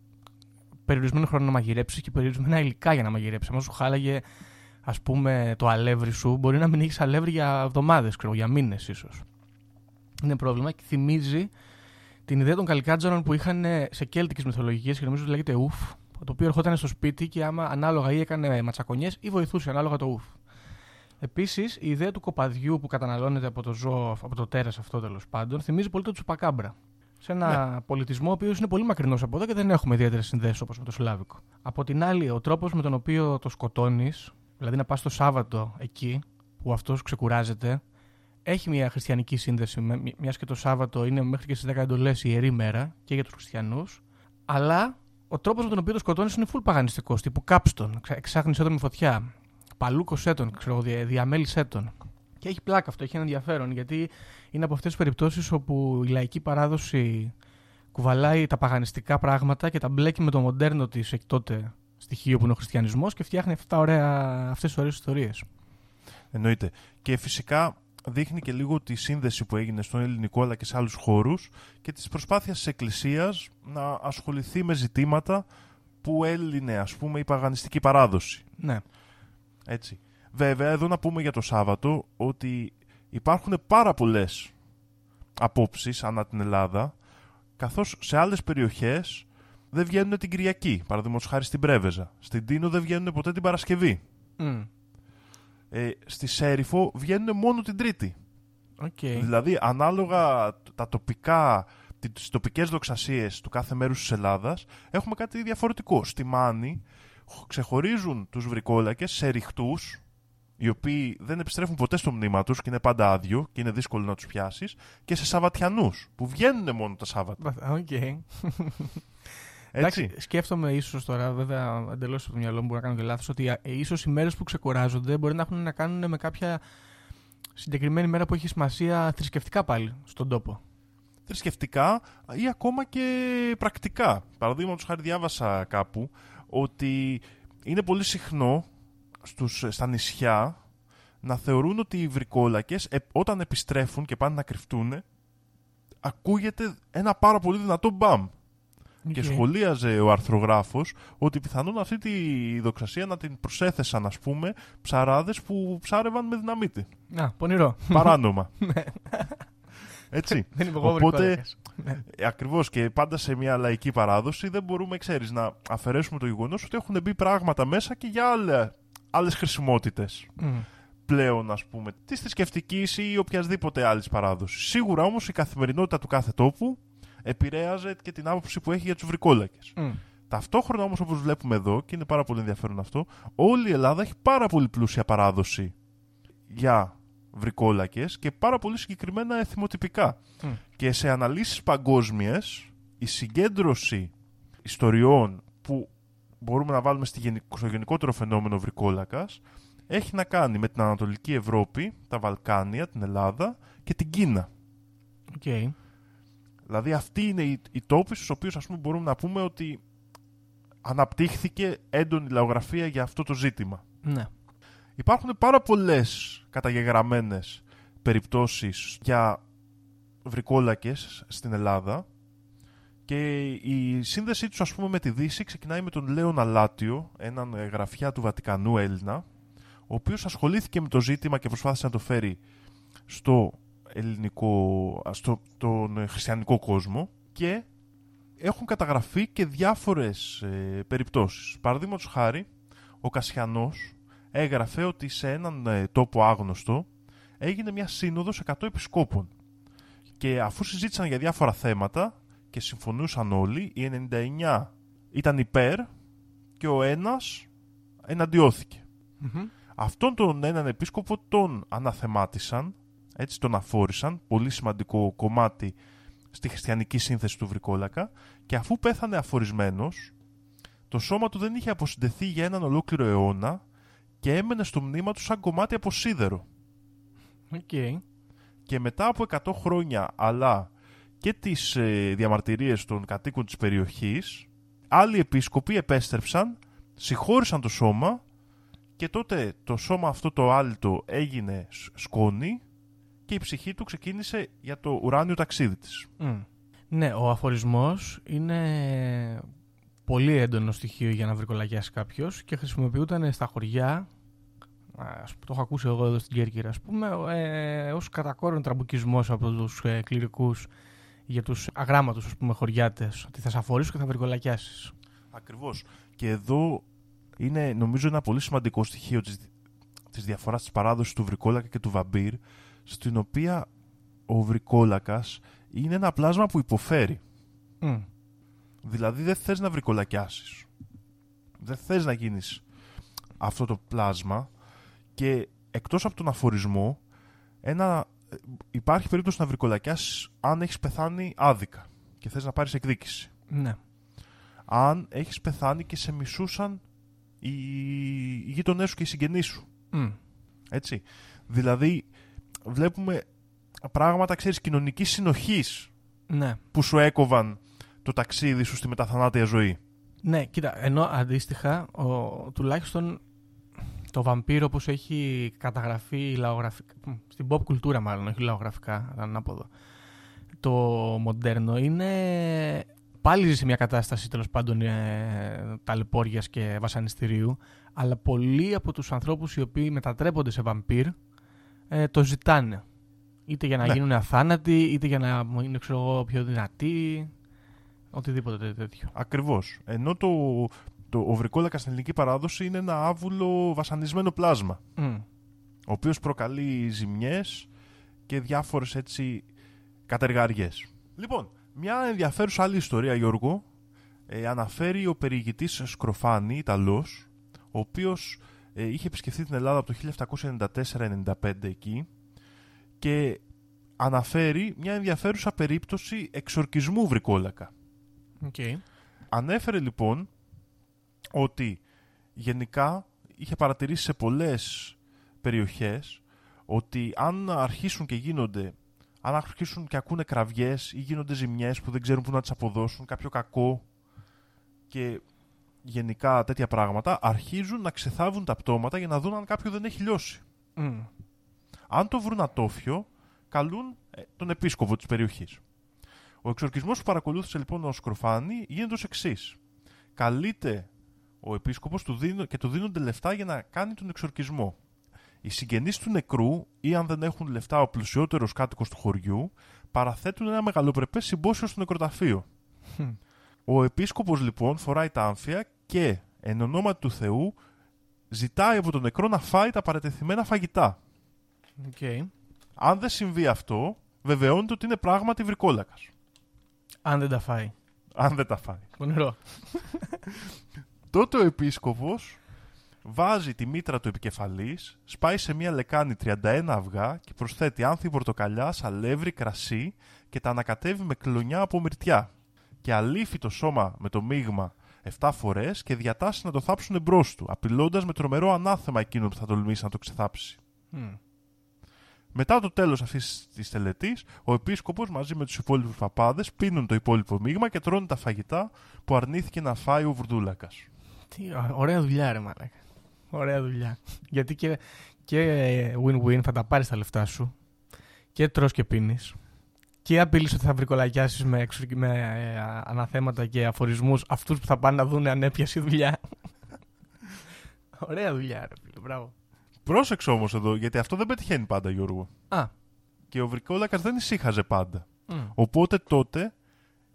περιορισμένο χρόνο να μαγειρέψεις και περιορισμένα υλικά για να μαγειρέψεις. Αν σου χάλαγε, ας πούμε, το αλεύρι σου, μπορεί να μην έχεις αλεύρι για εβδομάδες, ξέρω, για μήνες ίσως. Είναι πρόβλημα και θυμίζει την ιδέα των καλικάτζαρων που είχαν σε κέλτικες μυθολογίες και νομίζω ότι λέγεται ουφ, το οποίο ερχόταν στο σπίτι και άμα ανάλογα ή έκανε ματσακονιές ή βοηθούσε ανάλογα το ουφ. Επίσης, η ιδέα του κοπαδιού που καταναλώνεται από το ζώο, από το τέρας αυτό τέλος πάντων, θυμίζει πολύ το τσουπακάμπρα. Σε ένα ναι. πολιτισμό ο οποίος είναι πολύ μακρινός από εδώ και δεν έχουμε ιδιαίτερες συνδέσεις όπως με το σλάβικο. Από την άλλη, ο τρόπος με τον οποίο το σκοτώνεις, δηλαδή να πας το Σάββατο εκεί που αυτός ξεκουράζεται, έχει μια χριστιανική σύνδεση, μιας και το Σάββατο είναι μέχρι και στις δέκα εντολές ιερή μέρα και για τους χριστιανούς. Αλλά ο τρόπος με τον οποίο το σκοτώνεις είναι φουλ παγανιστικός, τύπου κάψτον, εξάχνησέ τον με φωτιά, παλούκωσέ τον, ξέρω, διαμέλησέ τον. Και έχει πλάκα αυτό, έχει ένα ενδιαφέρον, γιατί είναι από αυτές τις περιπτώσεις όπου η λαϊκή παράδοση κουβαλάει τα παγανιστικά πράγματα και τα μπλέκει με το μοντέρνο της εκ τότε στοιχείο που είναι ο χριστιανισμός και φτιάχνει αυτά τα ωραία, αυτές τις ωραίες ιστορίες. Εννοείται. Και φυσικά δείχνει και λίγο τη σύνδεση που έγινε στον ελληνικό αλλά και σε άλλους χώρους και της προσπάθειας της Εκκλησίας να ασχοληθεί με ζητήματα που έλυνε, ας πούμε, η παγανιστική παράδοση. Ναι. Έτσι. Βέβαια, εδώ να πούμε για το Σάββατο ότι υπάρχουν πάρα πολλές απόψεις ανά την Ελλάδα καθώς σε άλλες περιοχές δεν βγαίνουν την Κυριακή. Παραδείγματος χάρη στην Πρέβεζα. Στην Τίνο δεν βγαίνουν ποτέ την Παρασκευή. Mm. Ε, στη Σέριφο βγαίνουν μόνο την Τρίτη. Okay. Δηλαδή, ανάλογα τα τοπικά, τις τοπικές δοξασίες του κάθε μέρους της Ελλάδας, έχουμε κάτι διαφορετικό. Στη Μάνη ξεχωρίζουν τους βρικόλακες σε ρηχτούς, οι οποίοι δεν επιστρέφουν ποτέ στο μνήμα τους και είναι πάντα άδειο και είναι δύσκολο να τους πιάσεις, και σε Σαββατιανούς, που βγαίνουν μόνο τα Σάββατα. Okay. Εντάξει, σκέφτομαι ίσως τώρα, βέβαια, εντελώς από το μυαλό μου, μπορεί να κάνω και λάθος, ότι ίσως οι μέρες που ξεκοράζονται μπορεί να έχουν να κάνουν με κάποια συγκεκριμένη μέρα που έχει σημασία θρησκευτικά πάλι στον τόπο. Θρησκευτικά ή ακόμα και πρακτικά. Παραδείγματος χάρη, διάβασα κάπου ότι είναι πολύ συχνό στους, στα νησιά να θεωρούν ότι οι βρικόλακες ε, όταν επιστρέφουν και πάνε να κρυφτούν, ακούγεται ένα πάρα πολύ δυνατό μπαμ. Okay. Και σχολίαζε ο αρθρογράφος ότι πιθανόν αυτή τη δοξασία να την προσέθεσαν, ας πούμε, ψαράδες που ψάρευαν με δυναμίτη. Να, πονηρό. Παράνομα. Έτσι. Οπότε, ακριβώς, και πάντα σε μια λαϊκή παράδοση δεν μπορούμε, ξέρεις, να αφαιρέσουμε το γεγονός ότι έχουν μπει πράγματα μέσα και για άλλα, άλλες χρησιμότητες. Mm. Πλέον, ας πούμε, της θρησκευτικής ή οποιασδήποτε άλλης παράδοσης. Σίγουρα όμως η καθημερινότητα του κάθε τόπου επηρέαζε και την άποψη που έχει για τους βρικόλακες. Mm. Ταυτόχρονα όμως, όπως βλέπουμε εδώ, και είναι πάρα πολύ ενδιαφέρον αυτό, όλη η Ελλάδα έχει πάρα πολύ πλούσια παράδοση για βρικόλακες και πάρα πολύ συγκεκριμένα εθιμοτυπικά. Mm. Και σε αναλύσεις παγκόσμιες, η συγκέντρωση ιστοριών που μπορούμε να βάλουμε στο γενικότερο φαινόμενο βρικόλακας έχει να κάνει με την Ανατολική Ευρώπη, τα Βαλκάνια, την Ελλάδα και την Κίνα. Okay. Δηλαδή αυτοί είναι οι, οι τόποι στους οποίους, ας πούμε, μπορούμε να πούμε ότι αναπτύχθηκε έντονη λαογραφία για αυτό το ζήτημα. Ναι. Υπάρχουν πάρα πολλές καταγεγραμμένες περιπτώσεις για βρικόλακες στην Ελλάδα και η σύνδεσή τους, ας πούμε, με τη Δύση ξεκινάει με τον Λέων Αλάτιο, έναν γραφιά του Βατικανού Έλληνα, ο οποίος ασχολήθηκε με το ζήτημα και προσπάθησε να το φέρει στο ελληνικό, στο, τον χριστιανικό κόσμο, και έχουν καταγραφεί και διάφορες ε, περιπτώσεις. Παραδείγματος χάρη, ο Κασιανός έγραφε ότι σε έναν ε, τόπο άγνωστο έγινε μια σύνοδος εκατό επισκόπων και αφού συζήτησαν για διάφορα θέματα και συμφωνούσαν όλοι, οι ενενήντα εννιά ήταν υπέρ και ο ένας εναντιώθηκε. Mm-hmm. Αυτόν τον έναν επίσκοπο τον αναθεμάτισαν. Έτσι τον αφόρησαν, πολύ σημαντικό κομμάτι στη χριστιανική σύνθεση του βρικόλακα, και αφού πέθανε αφορισμένος, το σώμα του δεν είχε αποσυντεθεί για έναν ολόκληρο αιώνα και έμενε στο μνήμα του σαν κομμάτι από σίδερο. Okay. Και μετά από εκατό χρόνια, αλλά και τις ε, διαμαρτυρίες των κατοίκων της περιοχής, άλλοι επίσκοποι επέστρεψαν, συγχώρησαν το σώμα και τότε το σώμα αυτό το άλυτο έγινε σκόνη και η ψυχή του ξεκίνησε για το ουράνιο ταξίδι της. Mm. Ναι, ο αφορισμός είναι πολύ έντονο στοιχείο για να βρικολαγιάσει κάποιος και χρησιμοποιούταν στα χωριά, το έχω ακούσει εγώ εδώ στην Κέρκυρα, ας πούμε, ε, ως κατακόρον τραμπουκισμός από τους ε, κληρικούς για τους αγράμματους, ας πούμε, χωριάτες, ότι θα σε αφορήσουν και θα βρικολαγιάσεις. Ακριβώς. Και εδώ είναι, νομίζω, ένα πολύ σημαντικό στοιχείο της, της διαφοράς της παράδοσης του βρικόλακα και του βαμπύρ, στην οποία ο βρικόλακας είναι ένα πλάσμα που υποφέρει. Mm. Δηλαδή δεν θες να βρικολακιάσεις. Δεν θες να γίνεις αυτό το πλάσμα και εκτός από τον αφορισμό, ένα, υπάρχει περίπτωση να βρικολακιάσεις αν έχεις πεθάνει άδικα και θες να πάρεις εκδίκηση. Mm. Αν έχεις πεθάνει και σε μισούσαν οι, οι γείτονές σου και οι συγγενείς σου. Mm. Έτσι. Δηλαδή βλέπουμε πράγματα, ξέρεις, κοινωνικής συνοχής, ναι, που σου έκοβαν το ταξίδι σου στη μεταθανάτια ζωή. Ναι, κοίτα, ενώ αντίστοιχα, ο, τουλάχιστον το βαμπύρο όπως έχει καταγραφεί λαογραφικά, στην pop κουλτούρα μάλλον, όχι λαογραφικά, ανάποδο, το μοντέρνο είναι πάλι σε μια κατάσταση, τέλος πάντων, ε, ταλαιπώριας και βασανιστηρίου, αλλά πολλοί από τους ανθρώπους οι οποίοι μετατρέπονται σε βαμπύρ το ζητάνε. Είτε για να, ναι, γίνουν αθάνατοι, είτε για να είναι, ξέρω εγώ, πιο δυνατοί. Οτιδήποτε τέτοιο. Ακριβώς. Ενώ το, το, ο βρικόλακας στην ελληνική παράδοση είναι ένα άβουλο βασανισμένο πλάσμα. Mm. Ο οποίος προκαλεί ζημιές και διάφορες έτσι κατεργαριές. Λοιπόν, μια ενδιαφέρουσα άλλη ιστορία, Γιώργο, ε, αναφέρει ο περιηγητής Σκροφάνη, Ιταλός, ο οποίος ε, είχε επισκεφθεί την Ελλάδα από το χίλια επτακόσια ενενήντα τέσσερα ενενήντα πέντε εκεί και αναφέρει μια ενδιαφέρουσα περίπτωση εξορκισμού βρικόλακα. Okay. Ανέφερε λοιπόν ότι γενικά είχε παρατηρήσει σε πολλές περιοχές ότι αν αρχίσουν και γίνονται, αν αρχίσουν και ακούνε κραυγές ή γίνονται ζημιές που δεν ξέρουν πού να τις αποδώσουν, κάποιο κακό και γενικά τέτοια πράγματα, αρχίζουν να ξεθάβουν τα πτώματα για να δουν αν κάποιο δεν έχει λιώσει. Mm. Αν το βρουν ατόφιο, καλούν τον επίσκοπο της περιοχής. Ο εξορκισμός που παρακολούθησε λοιπόν ο Σκροφάνη γίνεται ως εξής. Καλείται ο επίσκοπος και του δίνονται λεφτά για να κάνει τον εξορκισμό. Οι συγγενείς του νεκρού ή αν δεν έχουν λεφτά ο πλουσιότερος κάτοικος του χωριού παραθέτουν ένα μεγαλοπρεπές συμπόσιο στο νεκροταφείο. Mm. Ο επίσκοπος λοιπόν φοράει τα άμφια και εν ονόματι του Θεού ζητάει από τον νεκρό να φάει τα παρατεθειμένα φαγητά. Okay. Αν δεν συμβεί αυτό, βεβαιώνεται ότι είναι πράγματι βρικόλακας. Αν δεν τα φάει. Αν δεν τα φάει. Πονηρό. Τότε ο επίσκοπος βάζει τη μήτρα του επικεφαλής, σπάει σε μια λεκάνη τριάντα ένα αυγά και προσθέτει άνθη πορτοκαλιά, αλεύρι, κρασί και τα ανακατεύει με κλονιά από μυρτιά. Και αλήφει το σώμα με το μείγμα επτά φορές και διατάσσει να το θάψουν εμπρός του, απειλώντας με τρομερό ανάθεμα εκείνον που θα τολμήσει να το ξεθάψει. Mm. Μετά το τέλος αυτής της τελετής, ο επίσκοπος μαζί με τους υπόλοιπους παπάδες πίνουν το υπόλοιπο μείγμα και τρώνε τα φαγητά που αρνήθηκε να φάει ο Βουρδούλακας. Τι ωραία δουλειά, ρε μαλάκα. Ωραία δουλειά. Γιατί και, και win-win, θα τα πάρεις τα λεφτά σου και τρως και πίνεις. Και απειλείς ότι θα βρικολακιάσεις με, με ε, αναθέματα και αφορισμούς αυτούς που θα πάνε να δουν αν έπιασε δουλειά. Ωραία δουλειά, ρε φίλε, μπράβο. Πρόσεξε όμως εδώ, γιατί αυτό δεν πετυχαίνει πάντα, Γιώργο. Α. Και ο βρικόλακας δεν ησύχαζε πάντα. Mm. Οπότε τότε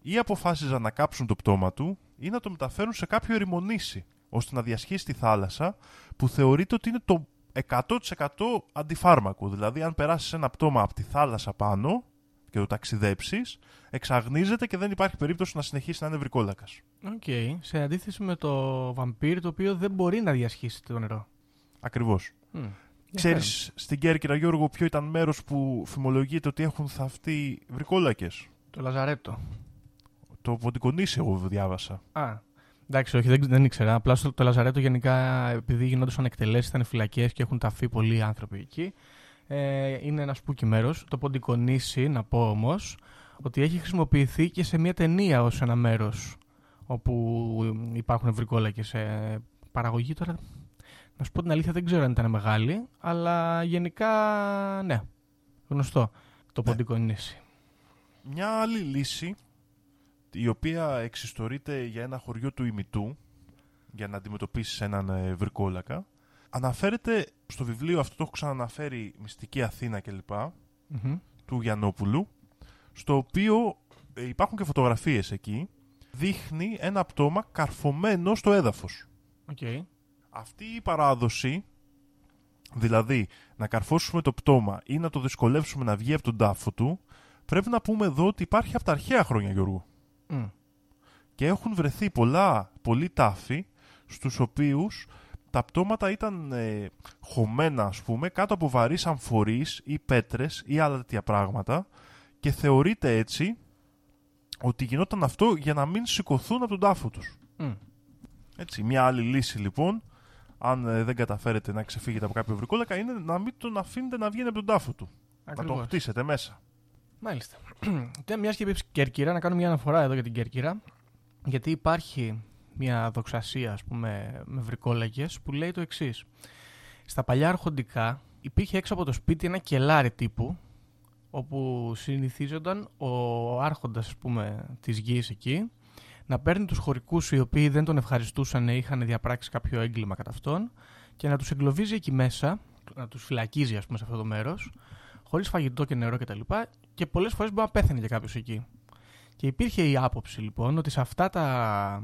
ή αποφάσιζαν να κάψουν το πτώμα του ή να το μεταφέρουν σε κάποιο ερημονήσι, ώστε να διασχίσει τη θάλασσα, που θεωρείται ότι είναι το εκατό τοις εκατό αντιφάρμακο. Δηλαδή, αν περάσεις ένα πτώμα από τη θάλασσα πάνω και το ταξιδέψεις, εξαγνίζεται και δεν υπάρχει περίπτωση να συνεχίσει να είναι βρικόλακας. Οκ. Okay. Σε αντίθεση με το βαμπύρ, το οποίο δεν μπορεί να διασχίσει το νερό. Ακριβώς. Mm. Ξέρεις, yeah. στην Κέρκυρα, Γιώργο, ποιο ήταν μέρος που φημολογείται ότι έχουν θαυτεί βρικόλακες? Το Λαζαρέτο. Το Ποντικονήσι, εγώ διάβασα. Α. Εντάξει, όχι, δεν, δεν ήξερα. Απλά στο, το Λαζαρέτο γενικά, επειδή γινόντουσαν εκτελέσεις, ήταν φυλακές και έχουν ταφεί πολλοί άνθρωποι εκεί. Είναι ένα σπούκι μέρος. Το Ποντικονήσι, να πω όμως, ότι έχει χρησιμοποιηθεί και σε μια ταινία ως ένα μέρος όπου υπάρχουν βρικόλακες σε παραγωγή. Τώρα, να σου πω την αλήθεια, δεν ξέρω αν ήταν μεγάλη, αλλά γενικά, ναι, γνωστό το ναι. Ποντικονήσι. Μια άλλη λύση, η οποία εξιστορείται για ένα χωριό του Ημιτού, για να αντιμετωπίσεις έναν βρικόλακα, αναφέρεται στο βιβλίο, αυτό το έχω ξαναναφέρει, Μυστική Αθήνα κλπ, mm-hmm. του Γιαννόπουλου, στο οποίο ε, υπάρχουν και φωτογραφίες εκεί, δείχνει ένα πτώμα καρφωμένο στο έδαφος. Okay. Αυτή η παράδοση, δηλαδή να καρφώσουμε το πτώμα ή να το δυσκολεύσουμε να βγει από τον τάφο του, πρέπει να πούμε εδώ ότι υπάρχει από τα αρχαία χρόνια, Γιώργο. Mm. Και έχουν βρεθεί πολλά, πολλοί τάφοι στους οποίους τα πτώματα ήταν ε, χωμένα, ας πούμε, κάτω από βαρύς αμφορείς ή πέτρες ή άλλα τέτοια πράγματα και θεωρείται έτσι ότι γινόταν αυτό για να μην σηκωθούν από τον τάφο τους. Mm. Έτσι, μια άλλη λύση λοιπόν, αν ε, δεν καταφέρετε να ξεφύγετε από κάποιο βρικόλακα, είναι να μην τον αφήνετε να βγαίνει από τον τάφο του. Ακριβώς. Να τον χτίσετε μέσα. Μάλιστα. Μιας και είπες Κέρκυρα, να κάνω μια αναφορά εδώ για την Κέρκυρα, γιατί υπάρχει μια δοξασία, ας πούμε, με βρικόλακες που λέει το εξής. Στα παλιά αρχοντικά υπήρχε έξω από το σπίτι ένα κελάρι τύπου όπου συνηθίζονταν ο άρχοντας, ας πούμε, της γης εκεί να παίρνει τους χωρικούς οι οποίοι δεν τον ευχαριστούσαν, είχαν διαπράξει κάποιο έγκλημα κατά αυτόν και να τους εγκλωβίζει εκεί μέσα, να τους φυλακίζει, ας πούμε, σε αυτό το μέρος χωρίς φαγητό και νερό κτλ. Και, και πολλές φορές μπορεί να πέθανε και κάποιος εκεί. Και υπήρχε η άποψη λοιπόν ότι σε αυτά τα,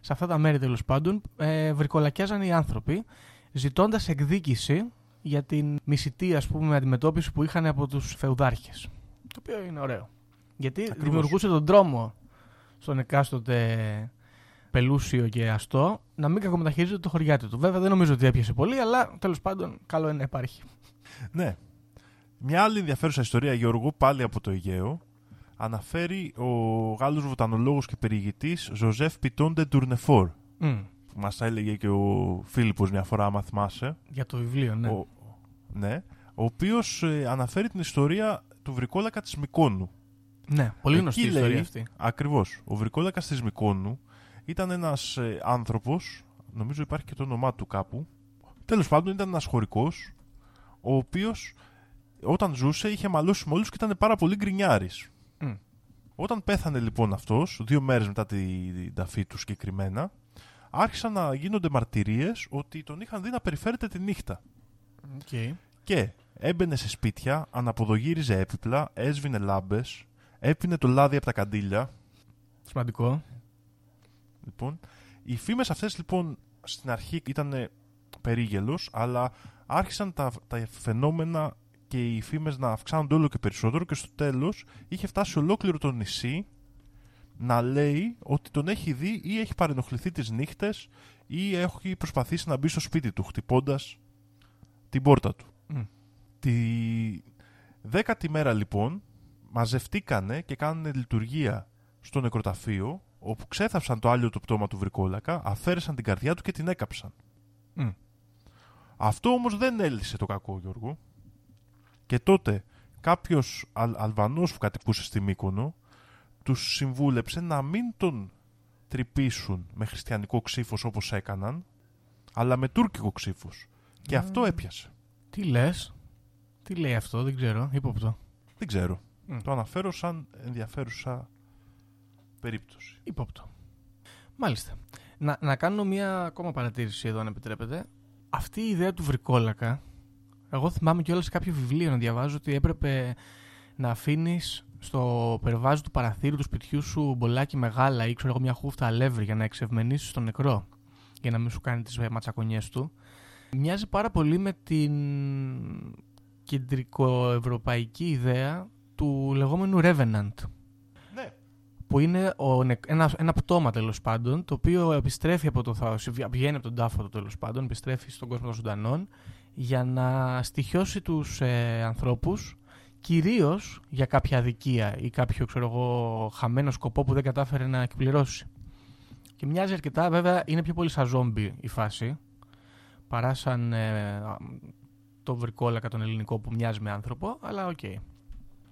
σε αυτά τα μέρη τέλος πάντων ε, βρικολακιάζαν οι άνθρωποι ζητώντας εκδίκηση για την μισητή, ας πούμε, αντιμετώπιση που είχαν από τους φεουδάρχες. Το οποίο είναι ωραίο. Γιατί ακριβώς δημιουργούσε τον τρόμο στον εκάστοτε πελούσιο και αστό να μην κακομεταχειρίζεται το χωριάτι του. Βέβαια δεν νομίζω ότι έπιασε πολύ, αλλά τέλος πάντων καλό είναι να υπάρχει. Ναι. Μια άλλη ενδιαφέρουσα ιστορία, Γιώργο, πάλι από το Αιγαίο, αναφέρει ο Γάλλος βοτανολόγος και περιηγητής Ζωζεφ Πιτόν ντε Τουρνεφόρ. Mm. Που μας έλεγε και ο Φίλιππος μια φορά, άμα θυμάσαι. Για το βιβλίο, ναι. Ο, ναι, ο οποίος ε, αναφέρει την ιστορία του βρικόλακα της Μικόνου. Ναι, πολύ γνωστή η ιστορία αυτή. Ακριβώς. Ο βρικόλακας της Μικόνου ήταν ένας ε, άνθρωπος, νομίζω υπάρχει και το όνομά του κάπου. Τέλος πάντων, ήταν ένας χωρικός, ο οποίος όταν ζούσε είχε μαλώσει με όλους και ήταν πάρα πολύ γκρινιάρης. Mm. Όταν πέθανε λοιπόν αυτός, δύο μέρες μετά την ταφή του συγκεκριμένα, άρχισαν να γίνονται μαρτυρίες ότι τον είχαν δει να περιφέρεται τη νύχτα. Okay. Και έμπαινε σε σπίτια, αναποδογύριζε έπιπλα, έσβηνε λάμπες, έπινε το λάδι από τα καντήλια. Σημαντικό. Λοιπόν, οι φήμες αυτές λοιπόν στην αρχή ήταν περίγελος, αλλά άρχισαν τα, τα φαινόμενα και οι φήμες να αυξάνονται όλο και περισσότερο και στο τέλος είχε φτάσει ολόκληρο το νησί να λέει ότι τον έχει δει ή έχει παρενοχληθεί τις νύχτες ή έχει προσπαθήσει να μπει στο σπίτι του χτυπώντας την πόρτα του. Mm. Τη δέκατη μέρα λοιπόν μαζευτήκανε και κάνανε λειτουργία στο νεκροταφείο, όπου ξέθαψαν το άλλο το πτώμα του βρικόλακα, αφαίρεσαν την καρδιά του και την έκαψαν. Mm. Αυτό όμως δεν έλυσε το κακό, Γιώργο. Και τότε κάποιος Αλ, Αλβανός που κατοικούσε στη Μύκονο τους συμβούλεψε να μην τον τρυπήσουν με χριστιανικό ξύφος όπως έκαναν, αλλά με τουρκικό ξύφος. Mm. Και αυτό έπιασε. Τι λες? Τι λέει αυτό? Δεν ξέρω. Υπόπτω. Δεν ξέρω. Mm. Το αναφέρω σαν ενδιαφέρουσα περίπτωση. Υπόπτω. Μάλιστα. Να, να κάνω μία ακόμα παρατήρηση εδώ, αν επιτρέπετε. Αυτή η ιδέα του βρικόλακα, εγώ θυμάμαι κιόλας σε κάποιο βιβλίο να διαβάζω ότι έπρεπε να αφήνεις στο περβάζι του παραθύρου του σπιτιού σου μπολάκι μεγάλα ή ξέρω εγώ μια χούφτα αλεύρι για να εξευμενήσεις τον νεκρό, για να μην σου κάνει τις ματσακονιές του. Μοιάζει πάρα πολύ με την κεντρικοευρωπαϊκή ιδέα του λεγόμενου Revenant. Ναι. Που είναι ο, ένα, ένα πτώμα τέλος πάντων, το οποίο επιστρέφει από το θάος, βγαίνει από τον τάφο του τέλος πάντων, επιστρέφει στον κόσμο των ζωντανών για να στοιχιώσει τους ε, ανθρώπους, κυρίως για κάποια αδικία ή κάποιο ξέρω εγώ, χαμένο σκοπό που δεν κατάφερε να εκπληρώσει. Και μοιάζει αρκετά, βέβαια είναι πιο πολύ σαν ζόμπι η φάση, παρά σαν ε, το βρικόλακα τον ελληνικό που μοιάζει με άνθρωπο, αλλά οκ. Okay.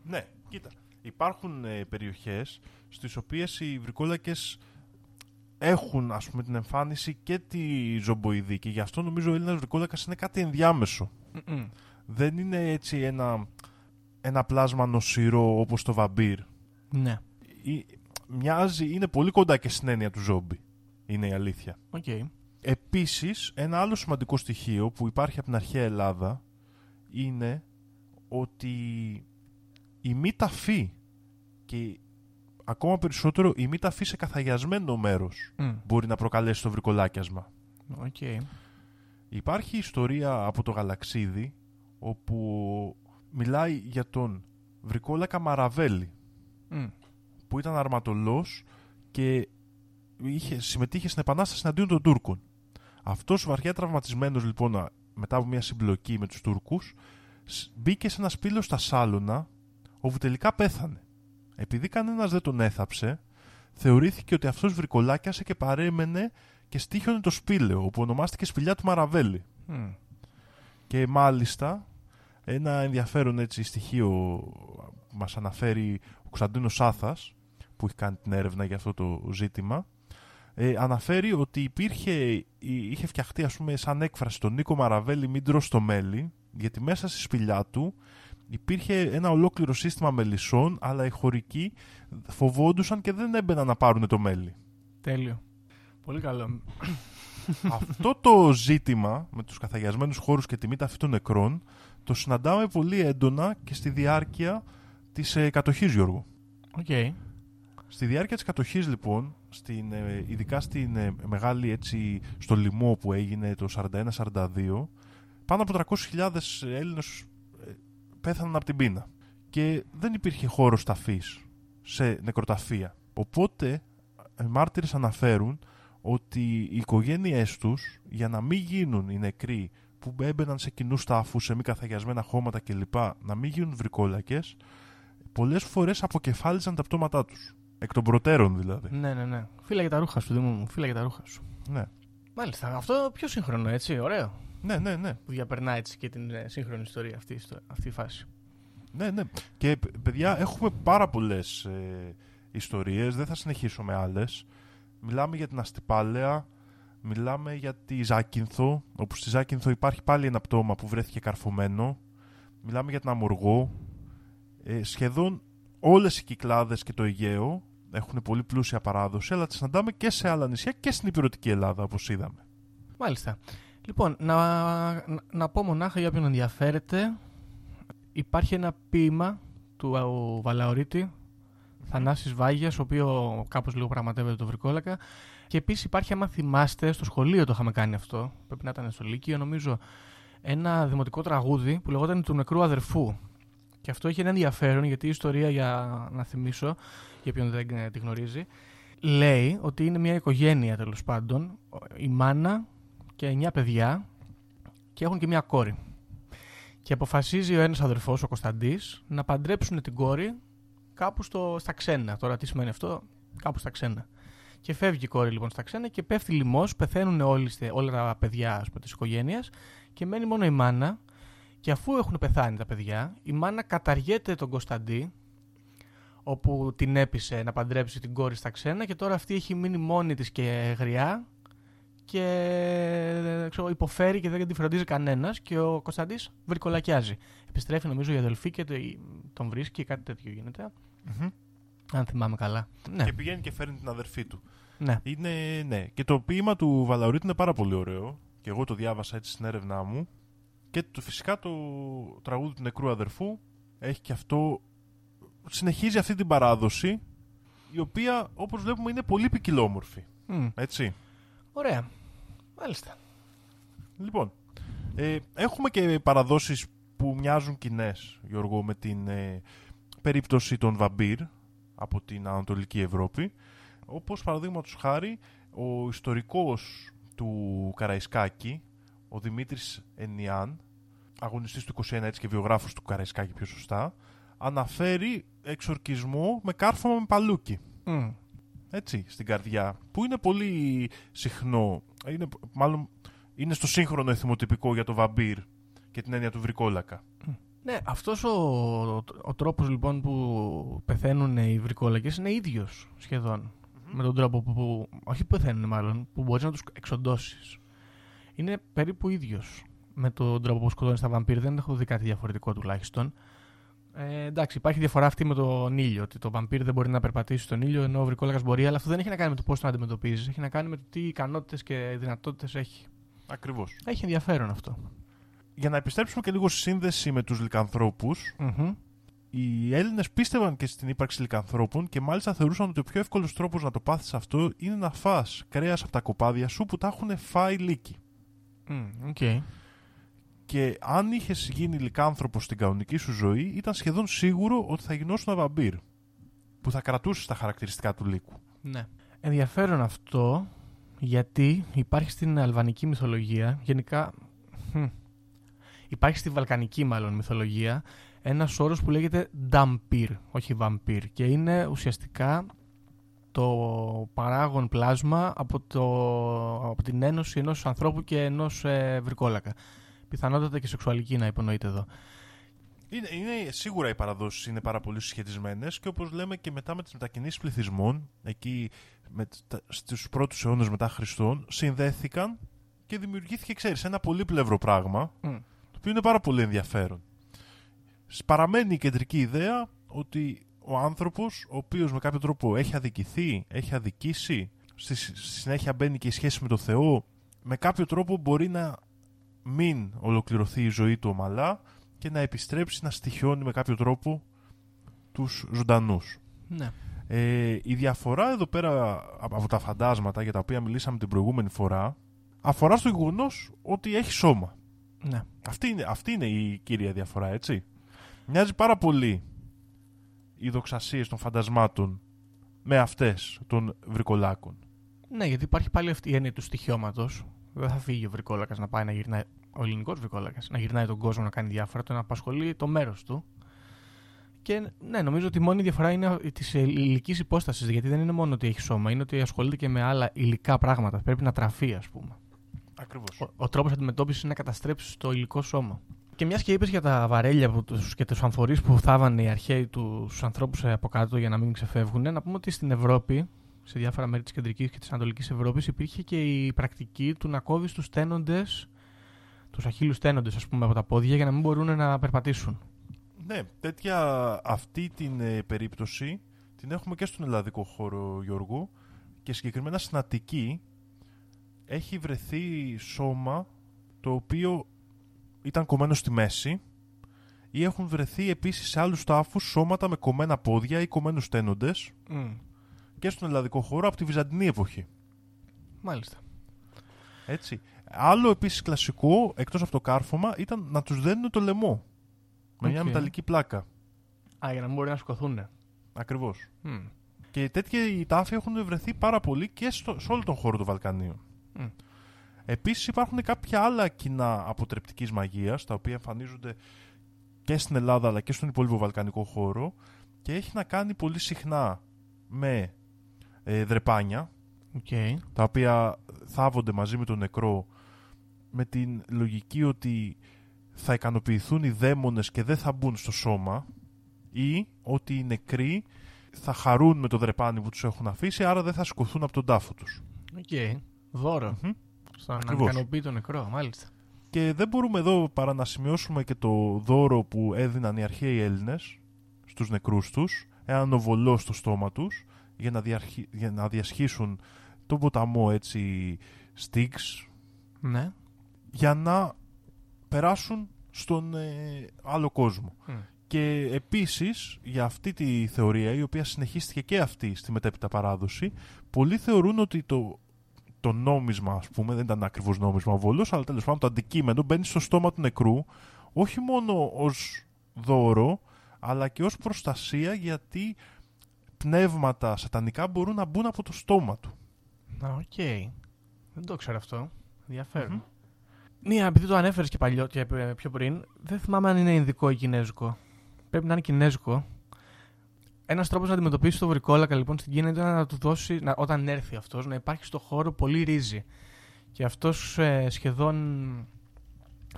Ναι, κοίτα. Υπάρχουν ε, περιοχές στις οποίες οι βρικόλακες έχουν, ας πούμε, την εμφάνιση και τη ζομποειδή και γι' αυτό νομίζω ο Έλληνας βρικόλακας είναι κάτι ενδιάμεσο. Mm-mm. Δεν είναι έτσι ένα, ένα πλάσμα νοσηρό όπως το βαμπύρ. Ναι. Ή, μοιάζει, είναι πολύ κοντά και στην έννοια του ζόμπι. Είναι η αλήθεια. Okay. Επίσης, ένα άλλο σημαντικό στοιχείο που υπάρχει από την αρχαία Ελλάδα είναι ότι η μη ταφή και ακόμα περισσότερο η μη ταφή σε καθαγιασμένο μέρος mm. μπορεί να προκαλέσει το βρικολάκιασμα. Okay. Υπάρχει ιστορία από το Γαλαξίδι όπου μιλάει για τον βρικόλακα Μαραβέλη mm. που ήταν αρματολός και είχε, συμμετείχε στην επανάσταση εναντίον των Τούρκων. Αυτός βαριά τραυματισμένος λοιπόν μετά από μια συμπλοκή με τους Τούρκους μπήκε σε ένα σπήλαιο στα Σάλωνα, όπου τελικά πέθανε. Επειδή κανένας δεν τον έθαψε, θεωρήθηκε ότι αυτός βρικολάκιασε και παρέμενε και στίχιονε το σπήλαιο, όπου ονομάστηκε σπηλιά του Μαραβέλη. Mm. Και μάλιστα, ένα ενδιαφέρον έτσι, στοιχείο που μας αναφέρει ο Κωνσταντίνος Σάθας, που έχει κάνει την έρευνα για αυτό το ζήτημα, ε, αναφέρει ότι υπήρχε, είχε φτιαχτεί ας πούμε, σαν έκφραση τον Νίκο Μαραβέλη «Μην τρως το μέλι», γιατί μέσα στη σπηλιά του υπήρχε ένα ολόκληρο σύστημα μελισσών, αλλά οι χωρικοί φοβόντουσαν και δεν έμπαιναν να πάρουν το μέλι. Τέλειο. Πολύ καλό. Αυτό το ζήτημα με τους καθαγιασμένους χώρους και τη μη ταφή των νεκρών το συναντάμε πολύ έντονα και στη διάρκεια της ε, κατοχής, Γιώργου. Οκ. Okay. Στη διάρκεια της κατοχής λοιπόν, στην, ε, ειδικά στην ε, μεγάλη, έτσι, στο λοιμό που έγινε το σαράντα ένα σαράντα δύο, πάνω από τριακόσιες χιλιάδες Έλληνες ε, πέθαναν από την πείνα και δεν υπήρχε χώρος ταφής σε νεκροταφεία. Οπότε οι μάρτυρες αναφέρουν ότι οι οικογένειές τους, για να μην γίνουν οι νεκροί που έμπαιναν σε κοινούς τάφους, σε μη καθαγιασμένα χώματα κλπ, να μην γίνουν βρικόλακες, πολλές φορές αποκεφάλιζαν τα πτώματά τους. Εκ των προτέρων δηλαδή. Ναι, ναι, ναι. Φύλαγε τα ρούχα σου, Δήμο μου. Φύλαγε τα ρούχα σου. Ναι. Μάλιστα. Αυτό πιο σύγχρονο, έτσι. Ωραίο. Ναι, ναι, ναι. Που διαπερνά έτσι και την ε, σύγχρονη ιστορία αυτή, αυτή η φάση. Ναι, ναι. Και παιδιά, έχουμε πάρα πολλές ε, ιστορίες. Δεν θα συνεχίσω με άλλες. Μιλάμε για την Αστυπάλαια. Μιλάμε για τη Ζάκυνθο. Όπου στη Ζάκυνθο υπάρχει πάλι ένα πτώμα που βρέθηκε καρφωμένο. Μιλάμε για την Αμοργό. Ε, σχεδόν όλες οι Κυκλάδες και το Αιγαίο έχουν πολύ πλούσια παράδοση, αλλά τις συναντάμε και σε άλλα νησιά και στην υπηρετική Ελλάδα, όπως είδαμε. Μάλιστα. Λοιπόν, να, να, να πω μονάχα για όποιον ενδιαφέρεται, υπάρχει ένα ποίημα του Βαλαωρίτη, Θανάσης Βάγιας, ο οποίο κάπως λίγο πραγματεύεται το βρικόλακα. Και επίσης υπάρχει, άμα θυμάστε, στο σχολείο το είχαμε κάνει αυτό, πρέπει να ήταν στο Λύκειο, νομίζω, ένα δημοτικό τραγούδι που λεγόταν «Του νεκρού αδερφού». Και αυτό έχει ένα ενδιαφέρον, γιατί η ιστορία, για να θυμίσω, για ποιον δεν τη γνωρίζει, λέει ότι είναι μια οικογένεια, τέλος πάντων, η μάνα και εννιά παιδιά, και έχουν και μια κόρη. Και αποφασίζει ο ένας αδερφός, ο Κωνσταντής, να παντρέψουν την κόρη κάπου στο, στα ξένα. Τώρα τι σημαίνει αυτό, κάπου στα ξένα. Και φεύγει η κόρη λοιπόν στα ξένα και πέφτει λοιμός, πεθαίνουν όλοι, όλα τα παιδιά, ας πούμε, της οικογένειας, και μένει μόνο η μάνα. Και αφού έχουν πεθάνει τα παιδιά, η μάνα καταργέται τον Κωνσταντή, όπου την έπεισε να παντρέψει την κόρη στα ξένα, και τώρα αυτή έχει μείνει μόνη της και γριά και ξέρω, υποφέρει και δεν τη φροντίζει κανένας, και ο Κωνσταντής βρικολακιάζει. Επιστρέφει, νομίζω, η αδελφή και τον βρίσκει, κάτι τέτοιο γίνεται, mm-hmm. αν θυμάμαι καλά. Ναι. Και πηγαίνει και φέρνει την αδερφή του. Ναι. Είναι, ναι. Και το ποίημα του Βαλαωρίτη είναι πάρα πολύ ωραίο και εγώ το διάβασα έτσι στην έρευνά μου. Και το, φυσικά το τραγούδι του νεκρού αδερφού έχει και αυτό, συνεχίζει αυτή την παράδοση, η οποία, όπως βλέπουμε, είναι πολύ ποικιλόμορφη. Mm. Έτσι. Ωραία. Μάλιστα. Λοιπόν, ε, έχουμε και παραδόσεις που μοιάζουν κοινές, Γιώργο, με την ε, περίπτωση των βαμπύρ από την Ανατολική Ευρώπη. Όπως παραδείγματος χάρη, ο ιστορικός του Καραϊσκάκη, ο Δημήτρης Ενιάν, αγωνιστής του είκοσι ένα, έτσι, και βιογράφος του Καραϊσκάκη πιο σωστά, αναφέρει εξορκισμό με κάρφωμα με παλούκι. Mm. Έτσι, στην καρδιά. Που είναι πολύ συχνό. Είναι, μάλλον είναι στο σύγχρονο εθιμοτυπικό για το βαμπύρ και την έννοια του βρικόλακα. Mm. Ναι, αυτός ο, ο, ο τρόπος λοιπόν που πεθαίνουν οι βρικόλακες είναι ίδιος σχεδόν. Mm-hmm. Με τον τρόπο που, που όχι που πεθαίνουν μάλλον, που μπορείς να τους εξοντώσεις. Είναι περίπου ίδιος με τον τρόπο που σκοτώνει τα βαμπύρ. Δεν έχω δει κάτι διαφορετικό τουλάχιστον. Ε, εντάξει, υπάρχει διαφορά αυτή με τον ήλιο. Ότι το βαμπύρ δεν μπορεί να περπατήσει στον ήλιο, ενώ ο βρικόλακας μπορεί, αλλά αυτό δεν έχει να κάνει με το πώς τον αντιμετωπίζεις. Έχει να κάνει με το τι ικανότητες και δυνατότητες έχει. Ακριβώς. Έχει ενδιαφέρον αυτό. Για να επιστρέψουμε και λίγο στη σύνδεση με τους λυκανθρώπους, mm-hmm. οι Έλληνες πίστευαν και στην ύπαρξη λυκανθρώπων και μάλιστα θεωρούσαν ότι ο πιο εύκολος τρόπος να το πάθεις αυτό είναι να φας κρέας από τα κοπάδια σου που τα έχουν φάει λύκοι. Okay. Και αν είχες γίνει λυκάνθρωπος στην κανονική σου ζωή, ήταν σχεδόν σίγουρο ότι θα γινώσουν ένα βαμπύρ που θα κρατούσες τα χαρακτηριστικά του λύκου. Ναι. Ενδιαφέρον αυτό, γιατί υπάρχει στην αλβανική μυθολογία, γενικά υπάρχει στη βαλκανική μάλλον μυθολογία, ένας όρος που λέγεται νταμπύρ, όχι βαμπύρ, και είναι ουσιαστικά το παράγον πλάσμα από, το, από την ένωση ενός ανθρώπου και ενός ε, βρικόλακα. Πιθανότατα και σεξουαλική να υπονοείται εδώ. Είναι, είναι, σίγουρα οι παραδόσεις είναι πάρα πολύ συσχετισμένες και όπως λέμε και μετά με τις μετακινήσεις πληθυσμών, εκεί με, τα, στους πρώτους αιώνες μετά Χριστόν, συνδέθηκαν και δημιουργήθηκε, ξέρεις, ένα πολύπλευρο πράγμα, mm. το οποίο είναι πάρα πολύ ενδιαφέρον. Παραμένει η κεντρική ιδέα ότι ο άνθρωπος, ο οποίος με κάποιο τρόπο έχει αδικηθεί, έχει αδικήσει, στη συνέχεια μπαίνει και η σχέση με το Θεό, με κάποιο τρόπο μπορεί να μην ολοκληρωθεί η ζωή του ομαλά και να επιστρέψει να στοιχιώνει με κάποιο τρόπο τους ζωντανούς. Ναι. Ε, η διαφορά εδώ πέρα από τα φαντάσματα για τα οποία μιλήσαμε την προηγούμενη φορά αφορά στο γεγονός ότι έχει σώμα. Ναι. Αυτή είναι, αυτή είναι η κύρια διαφορά, έτσι. Μοιάζει πάρα πολύ οι δοξασίες των φαντασμάτων με αυτές των βρικολάκων. Ναι, γιατί υπάρχει πάλι αυτή η έννοια του στοιχειώματος. Δεν θα φύγει ο βρικόλακας να πάει να γυρνάει, ο ελληνικός βρικόλακας, να γυρνάει τον κόσμο να κάνει διάφορα, τον απασχολεί το μέρος του. Και ναι, νομίζω ότι η μόνη διαφορά είναι της υλικής υπόστασης, γιατί δεν είναι μόνο ότι έχει σώμα, είναι ότι ασχολείται και με άλλα υλικά πράγματα. Πρέπει να τραφεί, ας πούμε. Ακριβώς. Ο, ο τρόπος αντιμετώπισης είναι να καταστρέψεις το υλικό σώμα. Και μιας και είπες για τα βαρέλια που τους, και τους αμφορείς που θάβανε οι αρχαίοι τους ανθρώπους από κάτω για να μην ξεφεύγουν, να πούμε ότι στην Ευρώπη, σε διάφορα μέρη της κεντρικής και της ανατολικής Ευρώπης, υπήρχε και η πρακτική του να κόβεις τους τένοντες, τους αχίλιους τένοντες, ας πούμε, από τα πόδια για να μην μπορούν να περπατήσουν. Ναι, τέτοια αυτή την ε, περίπτωση την έχουμε και στον ελλαδικό χώρο, Γιώργο, και συγκεκριμένα στην Αττική έχει βρεθεί σώμα το οποίο ήταν κομμένο στη μέση, ή έχουν βρεθεί επίσης σε άλλους τάφους σώματα με κομμένα πόδια ή κομμένους τένοντες mm. και στον ελλαδικό χώρο από τη Βυζαντινή εποχή. Μάλιστα. Έτσι. Άλλο επίσης κλασικό, εκτός από το κάρφωμα, ήταν να τους δένουν το λαιμό. Με okay. μια μεταλλική πλάκα. Α, για να μην μπορεί να σκοθούν. Ακριβώς. Mm. Και τέτοιοι τάφοι έχουν βρεθεί πάρα πολύ και στο, σε όλο τον χώρο του Βαλκανίου. Mm. Επίσης υπάρχουν κάποια άλλα κοινά αποτρεπτικής μαγείας, τα οποία εμφανίζονται και στην Ελλάδα αλλά και στον υπόλοιπο βαλκανικό χώρο, και έχει να κάνει πολύ συχνά με ε, δρεπάνια, okay. τα οποία θάβονται μαζί με τον νεκρό με την λογική ότι θα ικανοποιηθούν οι δαίμονες και δεν θα μπουν στο σώμα, ή ότι οι νεκροί θα χαρούν με το δρεπάνι που τους έχουν αφήσει, άρα δεν θα σκοθούν από τον τάφο τους. Οκ, okay. δώρο. Mm-hmm. Σαν να ικανοποιεί τον νεκρό, μάλιστα. Και δεν μπορούμε εδώ παρά να σημειώσουμε και το δώρο που έδιναν οι αρχαίοι Έλληνες στους νεκρούς τους, έναν οβολό στο στόμα τους, για να, διαρχι... για να διασχίσουν τον ποταμό, έτσι, Στίξ, ναι. για να περάσουν στον ε, άλλο κόσμο. Mm. Και επίσης, για αυτή τη θεωρία, η οποία συνεχίστηκε και αυτή στη μετέπειτα παράδοση, πολλοί θεωρούν ότι το, το νόμισμα, ας πούμε, δεν ήταν ακριβώς νόμισμα ο βόλος, αλλά τέλος πάντων το αντικείμενο μπαίνει στο στόμα του νεκρού, όχι μόνο ως δώρο, αλλά και ως προστασία, γιατί πνεύματα σατανικά μπορούν να μπουν από το στόμα του. Να, οκ. Okay. Δεν το ξέρω αυτό. Ενδιαφέρον. Mm-hmm. Μία, επειδή το ανέφερες και, παλιό, και πιο πριν, δεν θυμάμαι αν είναι ινδικό ή κινέζικο. Πρέπει να είναι κινέζικο. Ένας τρόπος να αντιμετωπίσει το βρικόλακα λοιπόν στην Κίνα ήταν να του δώσει, να, όταν έρθει αυτός, να υπάρχει στο χώρο πολύ ρύζι. Και αυτός ε, σχεδόν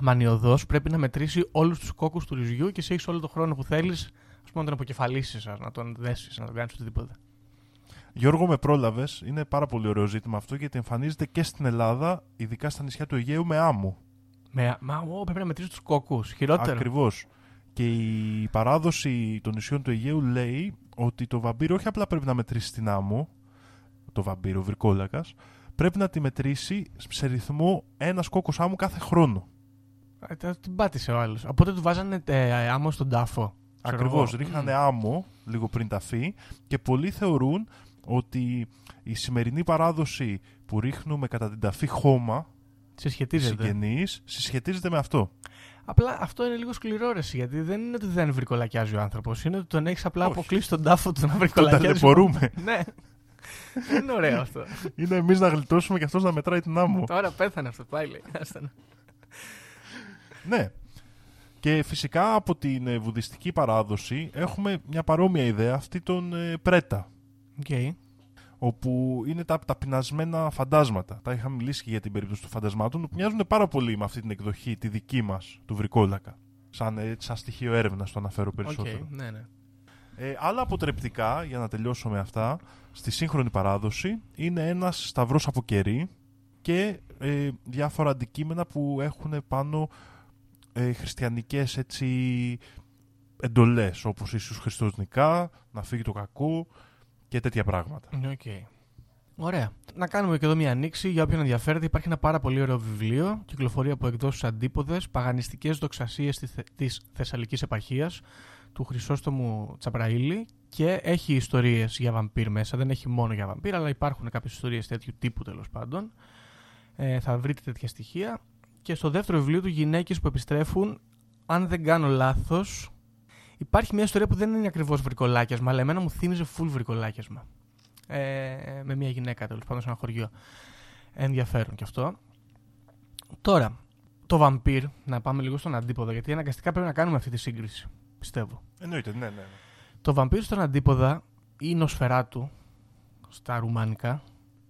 μανιωδός πρέπει να μετρήσει όλους τους κόκκους του ρυζιού και εσύ έχεις όλο τον χρόνο που θέλεις, ας πούμε, να τον αποκεφαλίσεις, να τον δέσεις, να τον κάνεις οτιδήποτε. Γιώργο, με πρόλαβες. Είναι πάρα πολύ ωραίο ζήτημα αυτό, γιατί εμφανίζεται και στην Ελλάδα, ειδικά στα νησιά του Αιγαίου, με άμμο. Με άμμο, πρέπει να μετρήσεις τους κόκκους. Χειρότερο. Ακριβώς. Και η παράδοση των νησιών του Αιγαίου λέει ότι το βαμπύρο όχι απλά πρέπει να μετρήσει την άμμο, το βαμπύρο βρικόλακας, πρέπει να τη μετρήσει σε ρυθμό ένας κόκκος άμμου κάθε χρόνο. Την πάτησε ο άλλος. Από τότε του βάζανε ε, άμμο στον τάφο. Ακριβώς. Ρίχνανε mm. άμμο λίγο πριν ταφεί, και πολλοί θεωρούν ότι η σημερινή παράδοση που ρίχνουμε κατά την ταφή χώμα συγγενείς συσχετίζεται με αυτό. Απλά αυτό είναι λίγο σκληρό, ρε, γιατί δεν είναι ότι δεν βρικολακιάζει ο άνθρωπος, είναι ότι τον έχεις απλά αποκλείσει τον τάφο του να βρικολακιάζει. Τον ταλαιπωρούμε. Ναι. Δεν είναι ωραίο αυτό. Είναι εμείς να γλιτώσουμε και αυτός να μετράει την άμμο. Τώρα πέθανε αυτό πάλι. Ναι. Και φυσικά από την βουδιστική παράδοση έχουμε μια παρόμοια ιδέα, αυτή των πρέτα. Okay. Όπου είναι τα ταπεινασμένα φαντάσματα. Τα είχαμε μιλήσει και για την περίπτωση των φαντασμάτων, που μοιάζουν πάρα πολύ με αυτή την εκδοχή, τη δική μας, του βρικόλακα. Σαν, σαν στοιχείο έρευνας το αναφέρω περισσότερο. Okay, ναι, ναι. Ε, άλλα αποτρεπτικά, για να τελειώσω με αυτά, στη σύγχρονη παράδοση είναι ένας σταυρός από κερί και ε, διάφορα αντικείμενα που έχουν πάνω ε, χριστιανικές, έτσι, εντολές, όπως Ιησούς Χριστός νικά, να φύγει το κακό, και τέτοια πράγματα. Okay. Ωραία. Να κάνουμε και εδώ μια ανοίξη. Για όποιον ενδιαφέρεται, υπάρχει ένα πάρα πολύ ωραίο βιβλίο. Κυκλοφορεί από εκδόσεις Αντίποδες. Παγανιστικές δοξασίες της Θεσσαλικής Επαρχίας του Χρυσόστομου Τσαπραήλη. και έχει ιστορίες για βαμπύρ μέσα, δεν έχει μόνο για βαμπύρ, αλλά υπάρχουν κάποιες ιστορίες τέτοιου τύπου τέλος πάντων. Ε, θα βρείτε τέτοια στοιχεία. Και στο δεύτερο βιβλίο του, γυναίκες που επιστρέφουν, αν δεν κάνω λάθος, υπάρχει μια ιστορία που δεν είναι ακριβώς βρικολάκιασμα, αλλά εμένα μου θύμιζε full βρικολάκιασμα. Ε, με μια γυναίκα τέλος πάντων σε ένα χωριό. Ενδιαφέρον κι αυτό. Τώρα, το βαμπύρ, να πάμε λίγο στον αντίποδα, γιατί αναγκαστικά πρέπει να κάνουμε αυτή τη σύγκριση, πιστεύω. Εννοείται, ναι, ναι. ναι. Το βαμπύρ στον αντίποδα, ή νοσφεράτου, στα ρουμάνικα,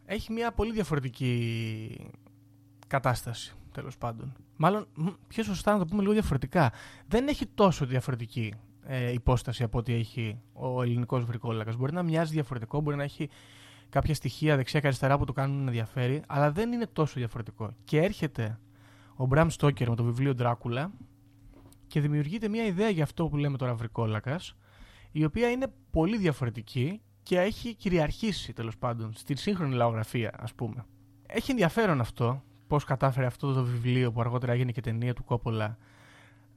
έχει μια πολύ διαφορετική κατάσταση, τέλος πάντων. Μάλλον, πιο σωστά να το πούμε λίγο διαφορετικά. Δεν έχει τόσο διαφορετική ε, υπόσταση από ό,τι έχει ο ελληνικός βρικόλακας. Μπορεί να μοιάζει διαφορετικό, μπορεί να έχει κάποια στοιχεία δεξιά και αριστερά που το κάνουν να διαφέρει, αλλά δεν είναι τόσο διαφορετικό. Και έρχεται ο Μπραμ Στόκερ με το βιβλίο Ντράκουλα και δημιουργείται μια ιδέα για αυτό που λέμε τώρα βρικόλακας, η οποία είναι πολύ διαφορετική και έχει κυριαρχήσει τέλος πάντων στη σύγχρονη λαογραφία, ας πούμε. Έχει ενδιαφέρον αυτό, πώς κατάφερε αυτό το βιβλίο που αργότερα έγινε και ταινία του Κόπολα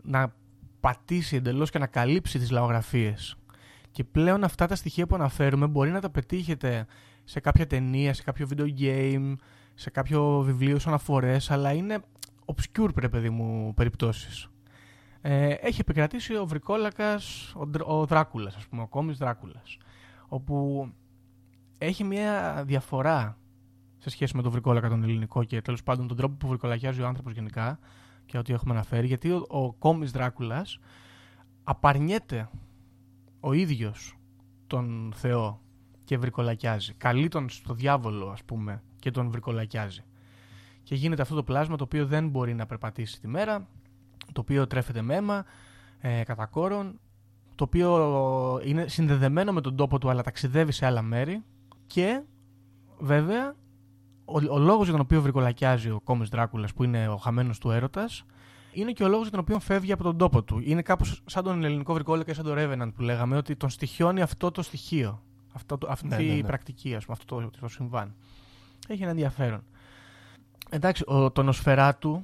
να πατήσει εντελώς και να καλύψει τις λαογραφίες. Και πλέον αυτά τα στοιχεία που αναφέρουμε μπορεί να τα πετύχετε σε κάποια ταινία, σε κάποιο video game, σε κάποιο βιβλίο σαν αφορές, αλλά είναι obscure, πρέπει παιδί μου, περιπτώσεις. Ε, έχει επικρατήσει ο βρικόλακας, ο, ο Δράκουλας, ας πούμε, ο Κόμης Δράκουλας, όπου έχει μια διαφορά σε σχέση με τον βρικόλακα τον ελληνικό και τέλος πάντων τον τρόπο που βρικολακιάζει ο άνθρωπος γενικά και ό,τι έχουμε αναφέρει, γιατί ο, ο Κόμης Δράκουλας απαρνιέται ο ίδιος τον Θεό και βρικολακιάζει. Καλεί τον στο διάβολο, ας πούμε, και τον βρικολακιάζει. Και γίνεται αυτό το πλάσμα το οποίο δεν μπορεί να περπατήσει τη μέρα, το οποίο τρέφεται με αίμα, ε, κατά κόρον, το οποίο είναι συνδεδεμένο με τον τόπο του αλλά ταξιδεύει σε άλλα μέρη. Και βέβαια ο, ο λόγος για τον οποίο βρικολακιάζει ο Κόμης Δράκουλας, που είναι ο χαμένος του έρωτας, είναι και ο λόγος για τον οποίο φεύγει από τον τόπο του. Είναι κάπως σαν τον ελληνικό βρικόλακα ή σαν τον Revenant που λέγαμε, ότι τον στοιχιώνει αυτό το στοιχείο, αυτό το, αυτή ναι, ναι, ναι. η πρακτική, ας πούμε, αυτό το, το συμβάν. Έχει ένα ενδιαφέρον. Εντάξει, ο, το Νοσφεράτου,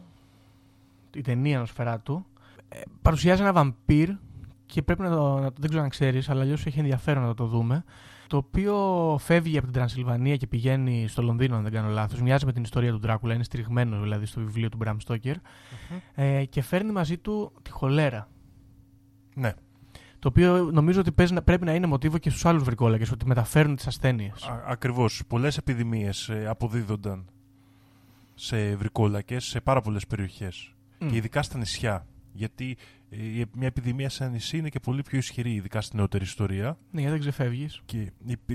η ταινία Νοσφεράτου, ε, παρουσιάζει ένα βαμπύρ και πρέπει να το, να το δεν ξέρω αν ξέρεις, αλλά αλλιώς έχει ενδιαφέρον να το δούμε, το οποίο φεύγει από την Τρανσιλβανία και πηγαίνει στο Λονδίνο, αν δεν κάνω λάθος. Μοιάζει με την ιστορία του Ντράκουλα, είναι στριγμένο δηλαδή στο βιβλίο του Μπραμ Στόκερ, uh-huh. ε, και φέρνει μαζί του τη χολέρα. Ναι. Το οποίο νομίζω ότι παίζει, πρέπει να είναι μοτίβο και στους άλλους βρικόλακες, ότι μεταφέρουν τις ασθένειες. Ακριβώς. Πολλές επιδημίες αποδίδονταν σε βρικόλακες σε πάρα πολλές περιοχές. Mm. Και ειδικά στα νησιά. Γιατί μια επιδημία σε ένα νησί είναι και πολύ πιο ισχυρή, ειδικά στην νεότερη ιστορία. Ναι, γιατί δεν ξεφεύγεις. Και,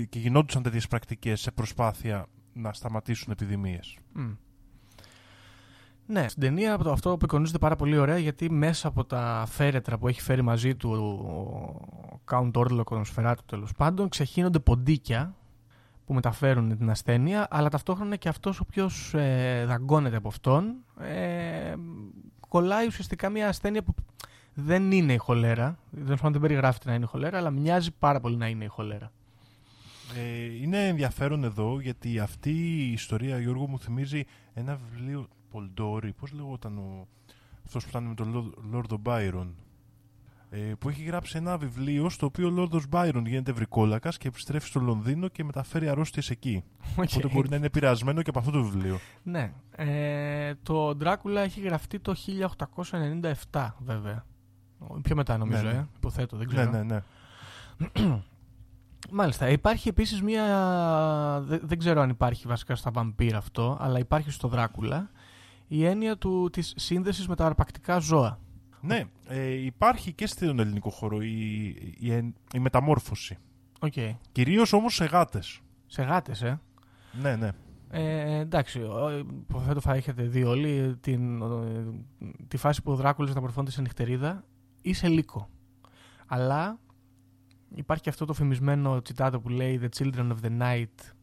και γινόντουσαν τέτοιες πρακτικές σε προσπάθεια να σταματήσουν επιδημίες. Mm. Ναι, στην ταινία αυτό απεικονίζεται πάρα πολύ ωραία, γιατί μέσα από τα φέρετρα που έχει φέρει μαζί του ο Count Orlok, ο Νοσφεράτου τέλος πάντων, ξεχύνονται ποντίκια που μεταφέρουν την ασθένεια, αλλά ταυτόχρονα και αυτός ο οποίος ε, δαγκώνεται από αυτόν, ε, κολλάει ουσιαστικά μια ασθένεια που δεν είναι η χολέρα, δεν περιγράφεται να είναι η χολέρα, αλλά μοιάζει πάρα πολύ να είναι η χολέρα. Ε, είναι ενδιαφέρον εδώ, γιατί αυτή η ιστορία, Γιώργο, μου θυμίζει ένα βιβλίο Πολντόρι, πώς λεγόταν ο... αυτός που ήταν με τον Λόρδο Μπάιρον, ε, που έχει γράψει ένα βιβλίο στο οποίο ο Λόρδος Μπάιρον γίνεται βρικόλακας και επιστρέφει στο Λονδίνο και μεταφέρει αρρώστιες εκεί. Okay. Οπότε μπορεί να είναι επηρεασμένο και από αυτό το βιβλίο. Ναι. Ε, το Ντράκουλα έχει γραφτεί το χίλια οκτακόσια ενενήντα επτά βέβαια. Πιο μετά νομίζω, ναι, ε, ναι. υποθέτω, δεν ξέρω. Ναι, ναι, ναι. Μάλιστα. Υπάρχει επίσης μία... Δεν ξέρω αν υπάρχει βασικά στα βαμπύρα αυτό, αλλά υπάρχει στο Δράκουλα η έννοια του, της σύνδεσης με τα αρπακτικά ζώα. Ναι, ε, υπάρχει και στον ελληνικό χώρο η, η, η μεταμόρφωση. Okay. Κυρίως όμως σε γάτες. Σε γάτες, ε. Ναι, ναι. Ε, εντάξει, υποθέτω θα έχετε δει όλοι την, τη φάση που ο Δράκουλας μεταμορφώνεται σε νυχτερίδα ή σε λύκο. Αλλά υπάρχει και αυτό το φημισμένο τσιτάτο που λέει «The children of the night»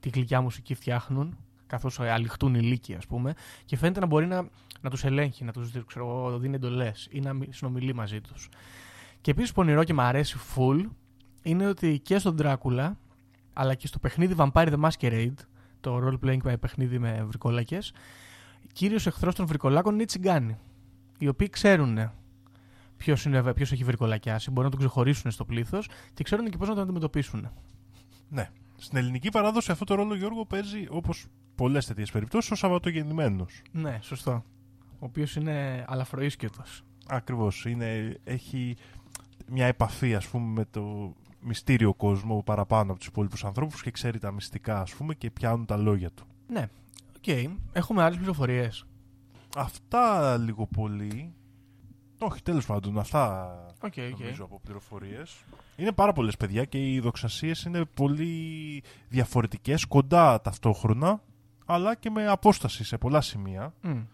τη γλυκιά μουσική φτιάχνουν, καθώς αληχτούν οι λύκοι, ας πούμε, και φαίνεται να μπορεί να, να τους ελέγχει, να τους ξέρω, δίνει εντολές ή να συνομιλεί μαζί τους. Και επίσης πονηρό και μου αρέσει full είναι ότι και στον Ντράκουλα, αλλά και στο παιχνίδι Vampire The Masquerade, το role-playing παιχνίδι με βρικόλακες, κύριος εχθρός των βρικολάκων είναι οι τσιγκάνοι, οι οποίοι ξέρουν ποιος, είναι, ποιος έχει βρικολακιάσει, μπορεί να τον ξεχωρίσουν στο πλήθος και ξέρουν και πώς να τον αντιμετωπίσουν. Ναι. Στην ελληνική παράδοση αυτό το ρόλο, Γιώργο, παίζει, όπως πολλές τέτοιες περιπτώσεις, ο Σαββατογεννημένος. Ναι, σωστό. Ο οποίος είναι αλαφροίσκετος. Ακριβώς. Είναι, έχει μια επαφή, ας πούμε, με το μυστήριο κόσμο παραπάνω από τους υπόλοιπους ανθρώπους και ξέρει τα μυστικά, ας πούμε, και πιάνουν τα λόγια του. Ναι. Οκ. Okay. Έχουμε άλλες πληροφορίες. Αυτά λίγο πολύ. Όχι, τέλος πάντων, αυτά okay, νομίζω okay. από πληροφορίες. Είναι πάρα πολλές, παιδιά, και οι δοξασίες είναι πολύ διαφορετικές, κοντά ταυτόχρονα, αλλά και με απόσταση σε πολλά σημεία. Mm.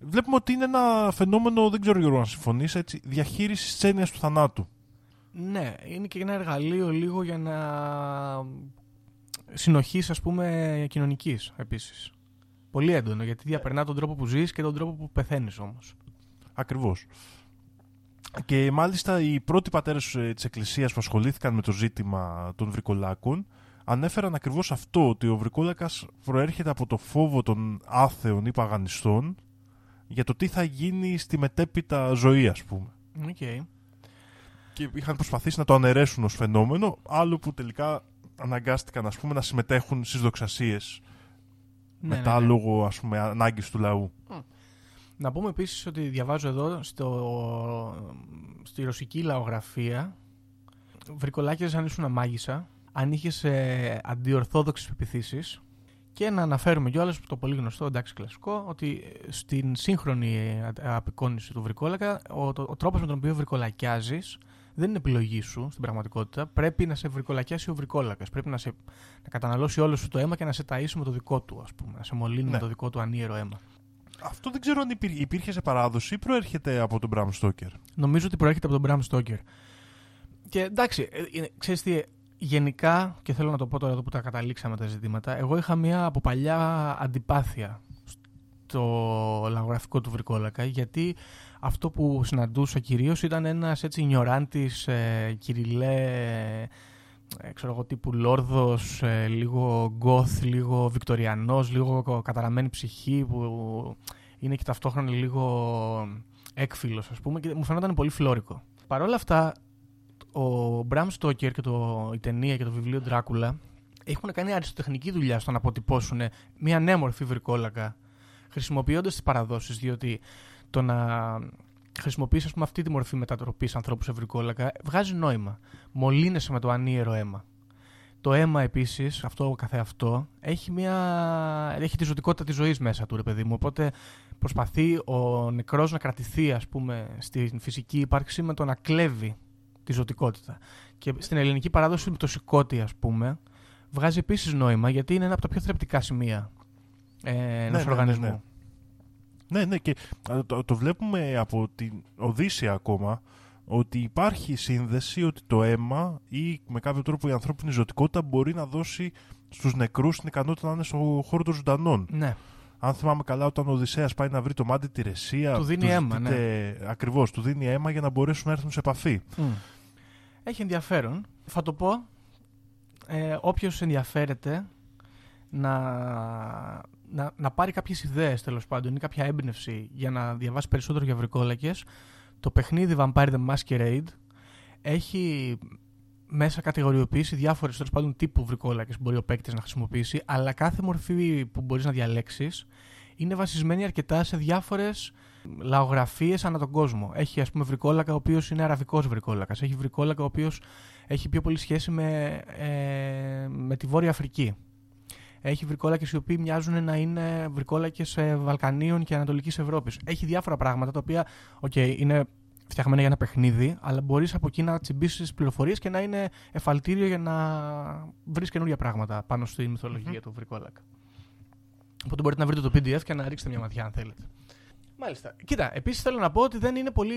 Βλέπουμε ότι είναι ένα φαινόμενο, δεν ξέρω, Γιώργο, να συμφωνείς, έτσι, διαχείρισης της έννοιας του θανάτου. Ναι, είναι και ένα εργαλείο λίγο για να συνοχής, ας πούμε, κοινωνικής επίσης. Πολύ έντονο, γιατί διαπερνά τον τρόπο που ζεις και τον τρόπο που πεθαίνεις όμως. Ακριβώς. Και μάλιστα οι πρώτοι πατέρες της Εκκλησίας που ασχολήθηκαν με το ζήτημα των βρικολάκων ανέφεραν ακριβώς αυτό, ότι ο βρικόλακας προέρχεται από το φόβο των άθεων ή παγανιστών για το τι θα γίνει στη μετέπειτα ζωή, ας πούμε. Okay. Και είχαν προσπαθήσει να το αναιρέσουν ως φαινόμενο, άλλο που τελικά αναγκάστηκαν, ας πούμε, να συμμετέχουν στις δοξασίες, ναι, μετά, ναι, ναι, λόγω, ας πούμε, ανάγκης του λαού. Mm. Να πούμε επίσης ότι διαβάζω εδώ στο, στη ρωσική λαογραφία, βρικολάκιαζες αν ήσουν μάγισσα, αν είχες ε, αντιορθόδοξες πεποιθήσεις, και να αναφέρουμε κιόλας το πολύ γνωστό, εντάξει, κλασικό, ότι στην σύγχρονη απεικόνιση του βρικόλακα ο, το, ο τρόπος με τον οποίο βρικολακιάζεις δεν είναι επιλογή σου στην πραγματικότητα. Πρέπει να σε βρικολακιάσει ο βρικόλακας. Πρέπει να, σε, να καταναλώσει όλο σου το αίμα και να σε ταΐσει με το δικό του, ας πούμε, να σε μολύνει, ναι, με το δικό του ανίερο αίμα. Αυτό δεν ξέρω αν υπήρχε, υπήρχε σε παράδοση ή προέρχεται από τον Μπράμ Στόκερ. Νομίζω ότι προέρχεται από τον Μπράμ Στόκερ. Και εντάξει, ε, ε, ξέρεις τι, γενικά, και θέλω να το πω τώρα εδώ που τα καταλήξαμε τα ζητήματα, εγώ είχα μια από παλιά αντιπάθεια στο λαογραφικό του βρικόλακα, γιατί αυτό που συναντούσα κυρίως ήταν ένας έτσι νιωράντης, ε, κυριλέ, ε, ξέρω εγώ, τύπου λόρδος, ε, λίγο γκοθ, λίγο βικτοριανός, λίγο καταραμένη ψυχή, που είναι και ταυτόχρονα λίγο έκφυλος, ας πούμε, και μου φαίνονταν πολύ φλόρικο. Παρ' όλα αυτά, ο Μπραμ Στόκερ και το, η ταινία και το βιβλίο Ντράκουλα έχουν κάνει αριστοτεχνική δουλειά στο να αποτυπώσουν μια νέα μορφή βρικόλακα, χρησιμοποιώντας τις παραδόσεις, διότι το να χρησιμοποιείς, ας πούμε, αυτή τη μορφή μετατροπής ανθρώπου σε βρικόλακα βγάζει νόημα. Μολύνεσαι με το ανίερο αίμα. Το αίμα επίσης, αυτό καθεαυτό, έχει, μια... έχει τη ζωτικότητα της ζωής μέσα του, ρε παιδί μου. Οπότε προσπαθεί ο νεκρός να κρατηθεί, ας πούμε, στην φυσική ύπαρξη με το να κλέβει τη ζωτικότητα. Και στην ελληνική παράδοση με το σηκώτη, ας πούμε, βγάζει επίσης νόημα, γιατί είναι ένα από τα πιο θρεπτικά σημεία ε, ενός ναι, οργανισμού. Ναι ναι, ναι. ναι, ναι, και το, το βλέπουμε από την Οδύσσεια ακόμα, ότι υπάρχει σύνδεση ότι το αίμα ή με κάποιο τρόπο η ανθρώπινη ζωτικότητα μπορεί να δώσει στους νεκρούς την ικανότητα να είναι στον χώρο των ζωντανών. Ναι. Αν θυμάμαι καλά, όταν ο Οδυσσέας πάει να βρει το μάτι τη Ρεσία, του δίνει αίμα. Ζητείτε, ναι. Ακριβώς, του δίνει αίμα για να μπορέσουν να έρθουν σε επαφή. Mm. Έχει ενδιαφέρον. Θα το πω, ε, όποιος ενδιαφέρεται να, να, να πάρει κάποιες ιδέες, τέλος πάντων, ή κάποια έμπνευση για να διαβάσει περισσότερο για βρικόλακες, το παιχνίδι Vampire The Masquerade έχει μέσα κατηγοριοποιήσει διάφορες, τέλος πάντων, τύπου βρικόλακες που μπορεί ο παίκτης να χρησιμοποιήσει, αλλά κάθε μορφή που μπορείς να διαλέξεις είναι βασισμένη αρκετά σε διάφορες λαογραφίες ανά τον κόσμο. Έχει, ας πούμε, βρικόλακα ο οποίος είναι αραβικός βρικόλακας. Έχει βρικόλακα ο οποίος έχει πιο πολύ σχέση με, ε, με τη Βόρεια Αφρική. Έχει βρικόλακες οι οποίοι μοιάζουν να είναι βρικόλακες Βαλκανίων και Ανατολικής Ευρώπης. Έχει διάφορα πράγματα τα οποία, οκ, okay, είναι φτιαγμένα για ένα παιχνίδι, αλλά μπορείς από εκεί να τσιμπήσεις πληροφορίες και να είναι εφαλτήριο για να βρεις καινούργια πράγματα πάνω στη μυθολογία mm. του βρικόλακα. Οπότε μπορείτε να βρείτε το πι ντι εφ και να ρίξετε μια ματιά, αν θέλετε. Μάλιστα. Κοίτα, επίσης θέλω να πω ότι δεν είναι πολύ.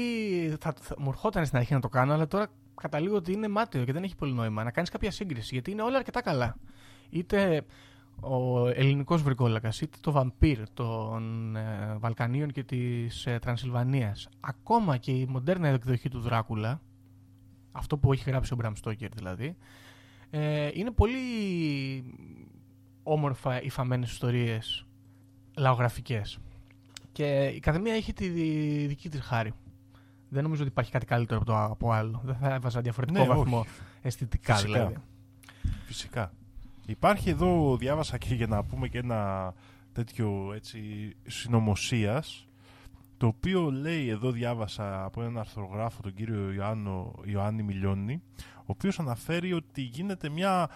Θα, θα... Μου ερχόταν στην αρχή να το κάνω, αλλά τώρα καταλήγω ότι είναι μάταιο και δεν έχει πολύ νόημα να κάνεις κάποια σύγκριση, γιατί είναι όλα αρκετά καλά. Είτε ο ελληνικός βρικόλακας, είτε το βαμπύρ των ε, Βαλκανίων και της ε, Τρανσιλβανίας, ακόμα και η μοντέρνα εκδοχή του Δράκουλα, αυτό που έχει γράψει ο Μπραμ Στόκερ δηλαδή, ε, είναι πολύ όμορφα υφαμένες ιστορίες λαογραφικές και η καθεμία έχει τη δική της χάρη. δεν νομίζω ότι υπάρχει κάτι καλύτερο από το από άλλο. Δεν θα έβαζα διαφορετικό ναι, βαθμό όχι. αισθητικά. Φυσικά. Δηλαδή. Φυσικά. Υπάρχει εδώ, διάβασα και για να πούμε και ένα τέτοιο έτσι συνωμοσίας, το οποίο λέει, εδώ διάβασα από έναν αρθρογράφο, τον κύριο Ιωάννο, Ιωάννη Μιλιώνη, ο οποίος αναφέρει ότι γίνεται μια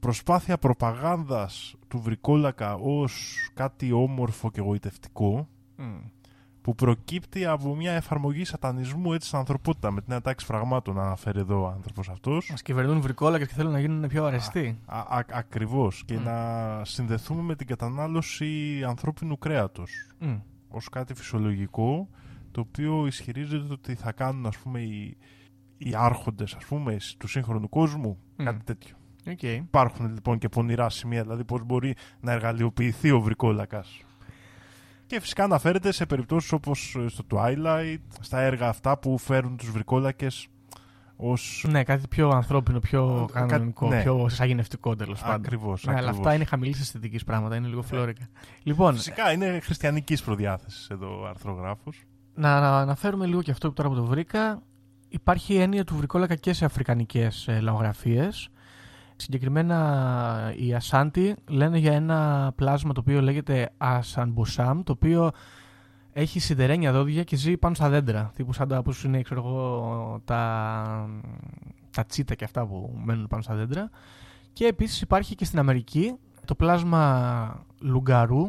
προσπάθεια προπαγάνδας του Βρικόλακα ως κάτι όμορφο και γοητευτικό, mm. που προκύπτει από μια εφαρμογή σατανισμού έτσι στην ανθρωπότητα, με την ατάξη φραγμάτων, αναφέρει εδώ ο άνθρωπος αυτός. Μας κυβερνούν βρικόλακες και θέλουν να γίνουν πιο αρεστοί. Α, α, α, ακριβώς. Mm. Και να συνδεθούμε με την κατανάλωση ανθρώπινου κρέατος. Mm. Ως κάτι φυσιολογικό, το οποίο ισχυρίζεται ότι θα κάνουν, ας πούμε, οι, οι άρχοντες, ας πούμε, του σύγχρονου κόσμου, mm. κάτι τέτοιο. Okay. Υπάρχουν λοιπόν και πονηρά σημεία, δηλαδή πώς μπορεί να εργαλειοποιηθεί ο βρικόλακας. Και φυσικά αναφέρεται σε περιπτώσεις όπως στο Twilight, στα έργα αυτά που φέρουν τους βρικόλακες ως... Ναι, κάτι πιο ανθρώπινο, πιο Κα... κανονικό, ναι. πιο σαγηνευτικό τέλος πάντων. Ακριβώς, ναι, ακριβώς. Αλλά αυτά είναι χαμηλής αισθητικής πράγματα, είναι λίγο φλόρικα. Λοιπόν, φυσικά είναι χριστιανικής προδιάθεσης εδώ ο αρθρογράφος. Να αναφέρουμε λίγο και αυτό που τώρα που το βρήκα. Υπάρχει έννοια του βρικόλακα και σε αφρικανικές ε, λαογραφίες. Συγκεκριμένα οι Ασάντι λένε για ένα πλάσμα το οποίο λέγεται Ασανμποσάμ, το οποίο έχει σιδερένια δόντια και ζει πάνω στα δέντρα, τύπου σαν τα, όπως είναι, ξέρω εγώ, τα, τα τσίτα και αυτά που μένουν πάνω στα δέντρα. Και επίσης υπάρχει και στην Αμερική το πλάσμα Λουγκαρού,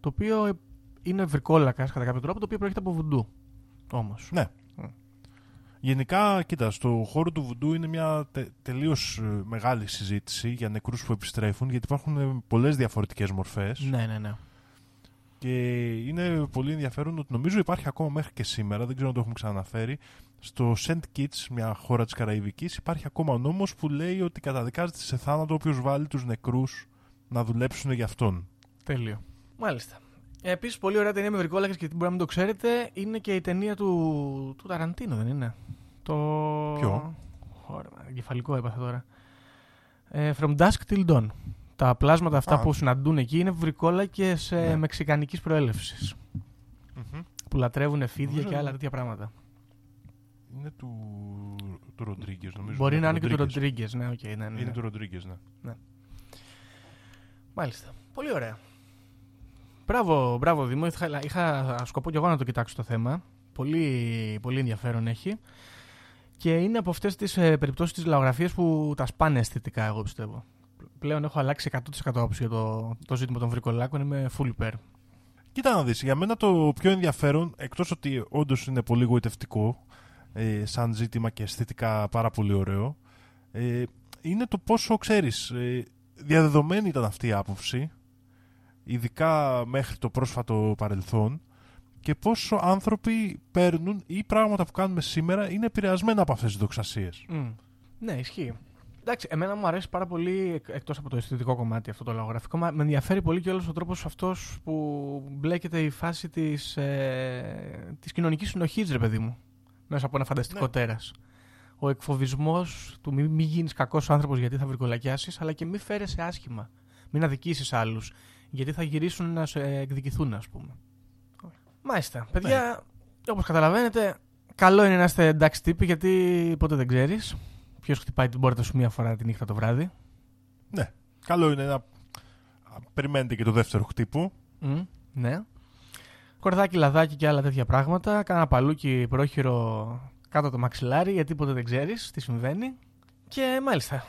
το οποίο είναι βρικόλακας κατά κάποιο τρόπο, το οποίο προέρχεται από Βουντού όμως. Ναι. Γενικά, κοίτα, στο χώρο του Βουντού είναι μια τε, τελείως μεγάλη συζήτηση για νεκρούς που επιστρέφουν, γιατί υπάρχουν πολλές διαφορετικές μορφές. Ναι, ναι, ναι. Και είναι πολύ ενδιαφέρον ότι νομίζω υπάρχει ακόμα μέχρι και σήμερα, δεν ξέρω αν το έχουμε ξαναφέρει, στο Σεντ Κιτς, μια χώρα της Καραϊβικής, υπάρχει ακόμα ο νόμος που λέει ότι καταδικάζεται σε θάνατο όποιος βάλει τους νεκρούς να δουλέψουν για αυτόν. Τέλειο. Μάλιστα. Επίσης, πολύ ωραία ταινία με βρικόλακες, και μπορεί να μην το ξέρετε, είναι και η ταινία του, του Ταραντίνο, δεν είναι? Το... Ποιο? Ωραία, εγκεφαλικό έπαθε τώρα. Ε, From Dusk Till Dawn. Τα πλάσματα αυτά Α, που συναντούν εκεί είναι βρικόλακες ναι. μεξικανικής προέλευσης. Mm-hmm. Που λατρεύουν εφίδια και άλλα τέτοια πράγματα. Είναι του, του Ροντρίγκες, νομίζω. Μπορεί ναι, να είναι και του Ροντρίγκες, ναι, okay, ναι, ναι, ναι. Είναι του Ροντρίγκες, ναι. ναι. Μάλιστα. Πολύ ωραία. Μπράβο, μπράβο Δήμο, είχα, είχα σκοπό και εγώ να το κοιτάξω το θέμα, πολύ, πολύ ενδιαφέρον έχει, και είναι από αυτές τις ε, περιπτώσεις της λαογραφίας που τα σπάνε αισθητικά, εγώ πιστεύω. Πλέον έχω αλλάξει εκατό τοις εκατό άποψη για το, το ζήτημα των βρικολάκων, είμαι full υπέρ. Κοίτα να δεις, για μένα το πιο ενδιαφέρον, εκτός ότι όντως είναι πολύ γοητευτικό, ε, σαν ζήτημα και αισθητικά πάρα πολύ ωραίο, ε, είναι το πόσο, ξέρεις, ε, διαδεδομένη ήταν αυτή η άποψη, ειδικά μέχρι το πρόσφατο παρελθόν, και πόσο άνθρωποι παίρνουν ή πράγματα που κάνουμε σήμερα είναι επηρεασμένα από αυτές τις δοξασίες. Mm. Ναι, ισχύει. Εντάξει, εμένα μου αρέσει πάρα πολύ, εκτός από το αισθητικό κομμάτι αυτό το λαογραφικό, με ενδιαφέρει πολύ και όλος ο τρόπος αυτός που μπλέκεται η φάση της, ε, της κοινωνικής συνοχής, ρε παιδί μου, μέσα από ένα φανταστικό ναι. τέρας. Ο εκφοβισμός του μη, μη γίνεις κακός άνθρωπος γιατί θα βρικολακιάσεις, αλλά και μη φέρεσαι άσχημα, μην αδικήσεις άλλους, γιατί θα γυρίσουν να σε εκδικηθούν, ας πούμε. Okay. Μάλιστα. Παιδιά, yeah. όπως καταλαβαίνετε, καλό είναι να είστε εντάξει τύποι, γιατί ποτέ δεν ξέρεις ποιος χτυπάει την πόρτα σου μία φορά τη νύχτα το βράδυ. Ναι. Καλό είναι να περιμένετε και το δεύτερο χτύπο. Mm, ναι. Κορδάκι, λαδάκι και άλλα τέτοια πράγματα. Κάνα παλούκι πρόχειρο κάτω το μαξιλάρι, γιατί ποτέ δεν ξέρεις τι συμβαίνει. Και μάλιστα.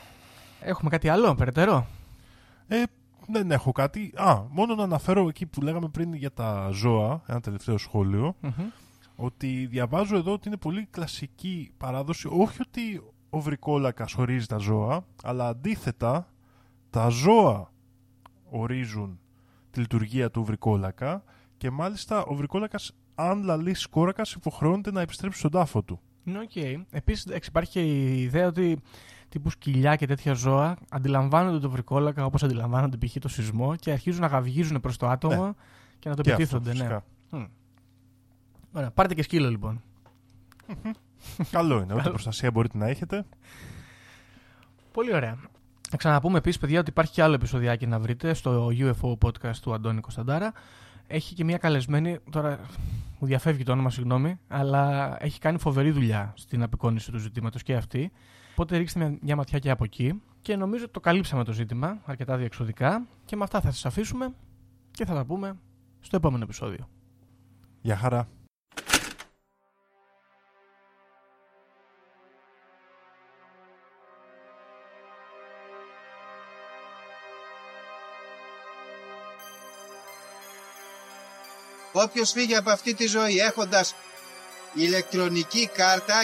Έχουμε κάτι άλλο περαιτέρω? Ε, Δεν έχω κάτι. Α, μόνο να αναφέρω εκεί που λέγαμε πριν για τα ζώα, ένα τελευταίο σχόλιο, mm-hmm. ότι διαβάζω εδώ ότι είναι πολύ κλασική παράδοση, όχι ότι ο βρικόλακας ορίζει τα ζώα, αλλά αντίθετα τα ζώα ορίζουν τη λειτουργία του βρικόλακα, και μάλιστα ο βρικόλακας, αν λαλήσει κόρακας, υποχρεώνεται να επιστρέψει στον τάφο του. Okay. Επίσης υπάρχει και η ιδέα ότι τύπου σκυλιά και τέτοια ζώα αντιλαμβάνονται το βρικόλακα όπως αντιλαμβάνονται π.χ. το σεισμό, και αρχίζουν να γαυγίζουν προς το άτομο ναι. και να το επιτίθονται. Ναι. Mm. Ωραία, πάρτε και σκύλο λοιπόν. Mm-hmm. Καλό είναι, ό,τι προστασία μπορείτε να έχετε. Πολύ ωραία. Να ξαναπούμε επίσης, παιδιά, ότι υπάρχει και άλλο επεισοδιάκι να βρείτε στο γιου εφ ο podcast του Αντώνη Κωνσταντάρα. Έχει και μια καλεσμένη, τώρα μου διαφεύγει το όνομα, συγγνώμη, αλλά έχει κάνει φοβερή δουλειά στην απεικόνιση του ζητήματος και αυτή. Οπότε ρίξτε μια ματιά και από εκεί. Και νομίζω ότι το καλύψαμε το ζήτημα αρκετά διεξοδικά. Και με αυτά θα σας αφήσουμε και θα τα πούμε στο επόμενο επεισόδιο. Γεια χαρά. Όποιος φύγει από αυτή τη ζωή έχοντας ηλεκτρονική κάρτα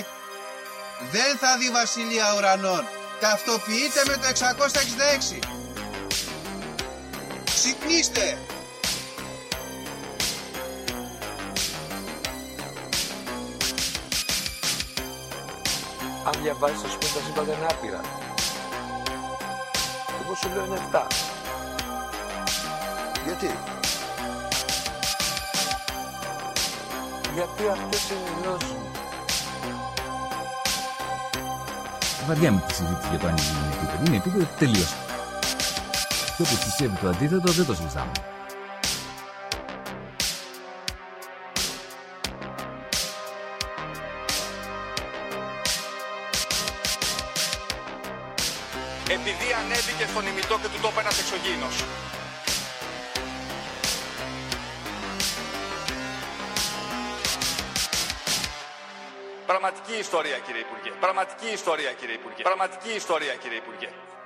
δεν θα δει βασιλεία ουρανών. Ταυτοποιείτε με το εξακόσια εξήντα έξι. Ξυπνήστε. Αν διαβάζεις θα σου πει τα σύμπαντα είναι άπειρα. Εγώ σου λέω είναι εφτά. Γιατί? Γιατί αυτές είναι γνώσεις. Βαριά με τη συζήτηση για το αν είναι επίπεδο. Είναι επίπεδο τελείως. Και όπως πιστεύει το αντίθετο δεν το συζητάμε. Επειδή ανέβηκε στον ημιτό και του τόπου ένας εξωγήινος. Πραγματική ιστορία, κύριε Υπουργέ. Πραγματική ιστορία, κύριε Υπουργέ. Πραγματική ιστορία, κύριε Υπουργέ.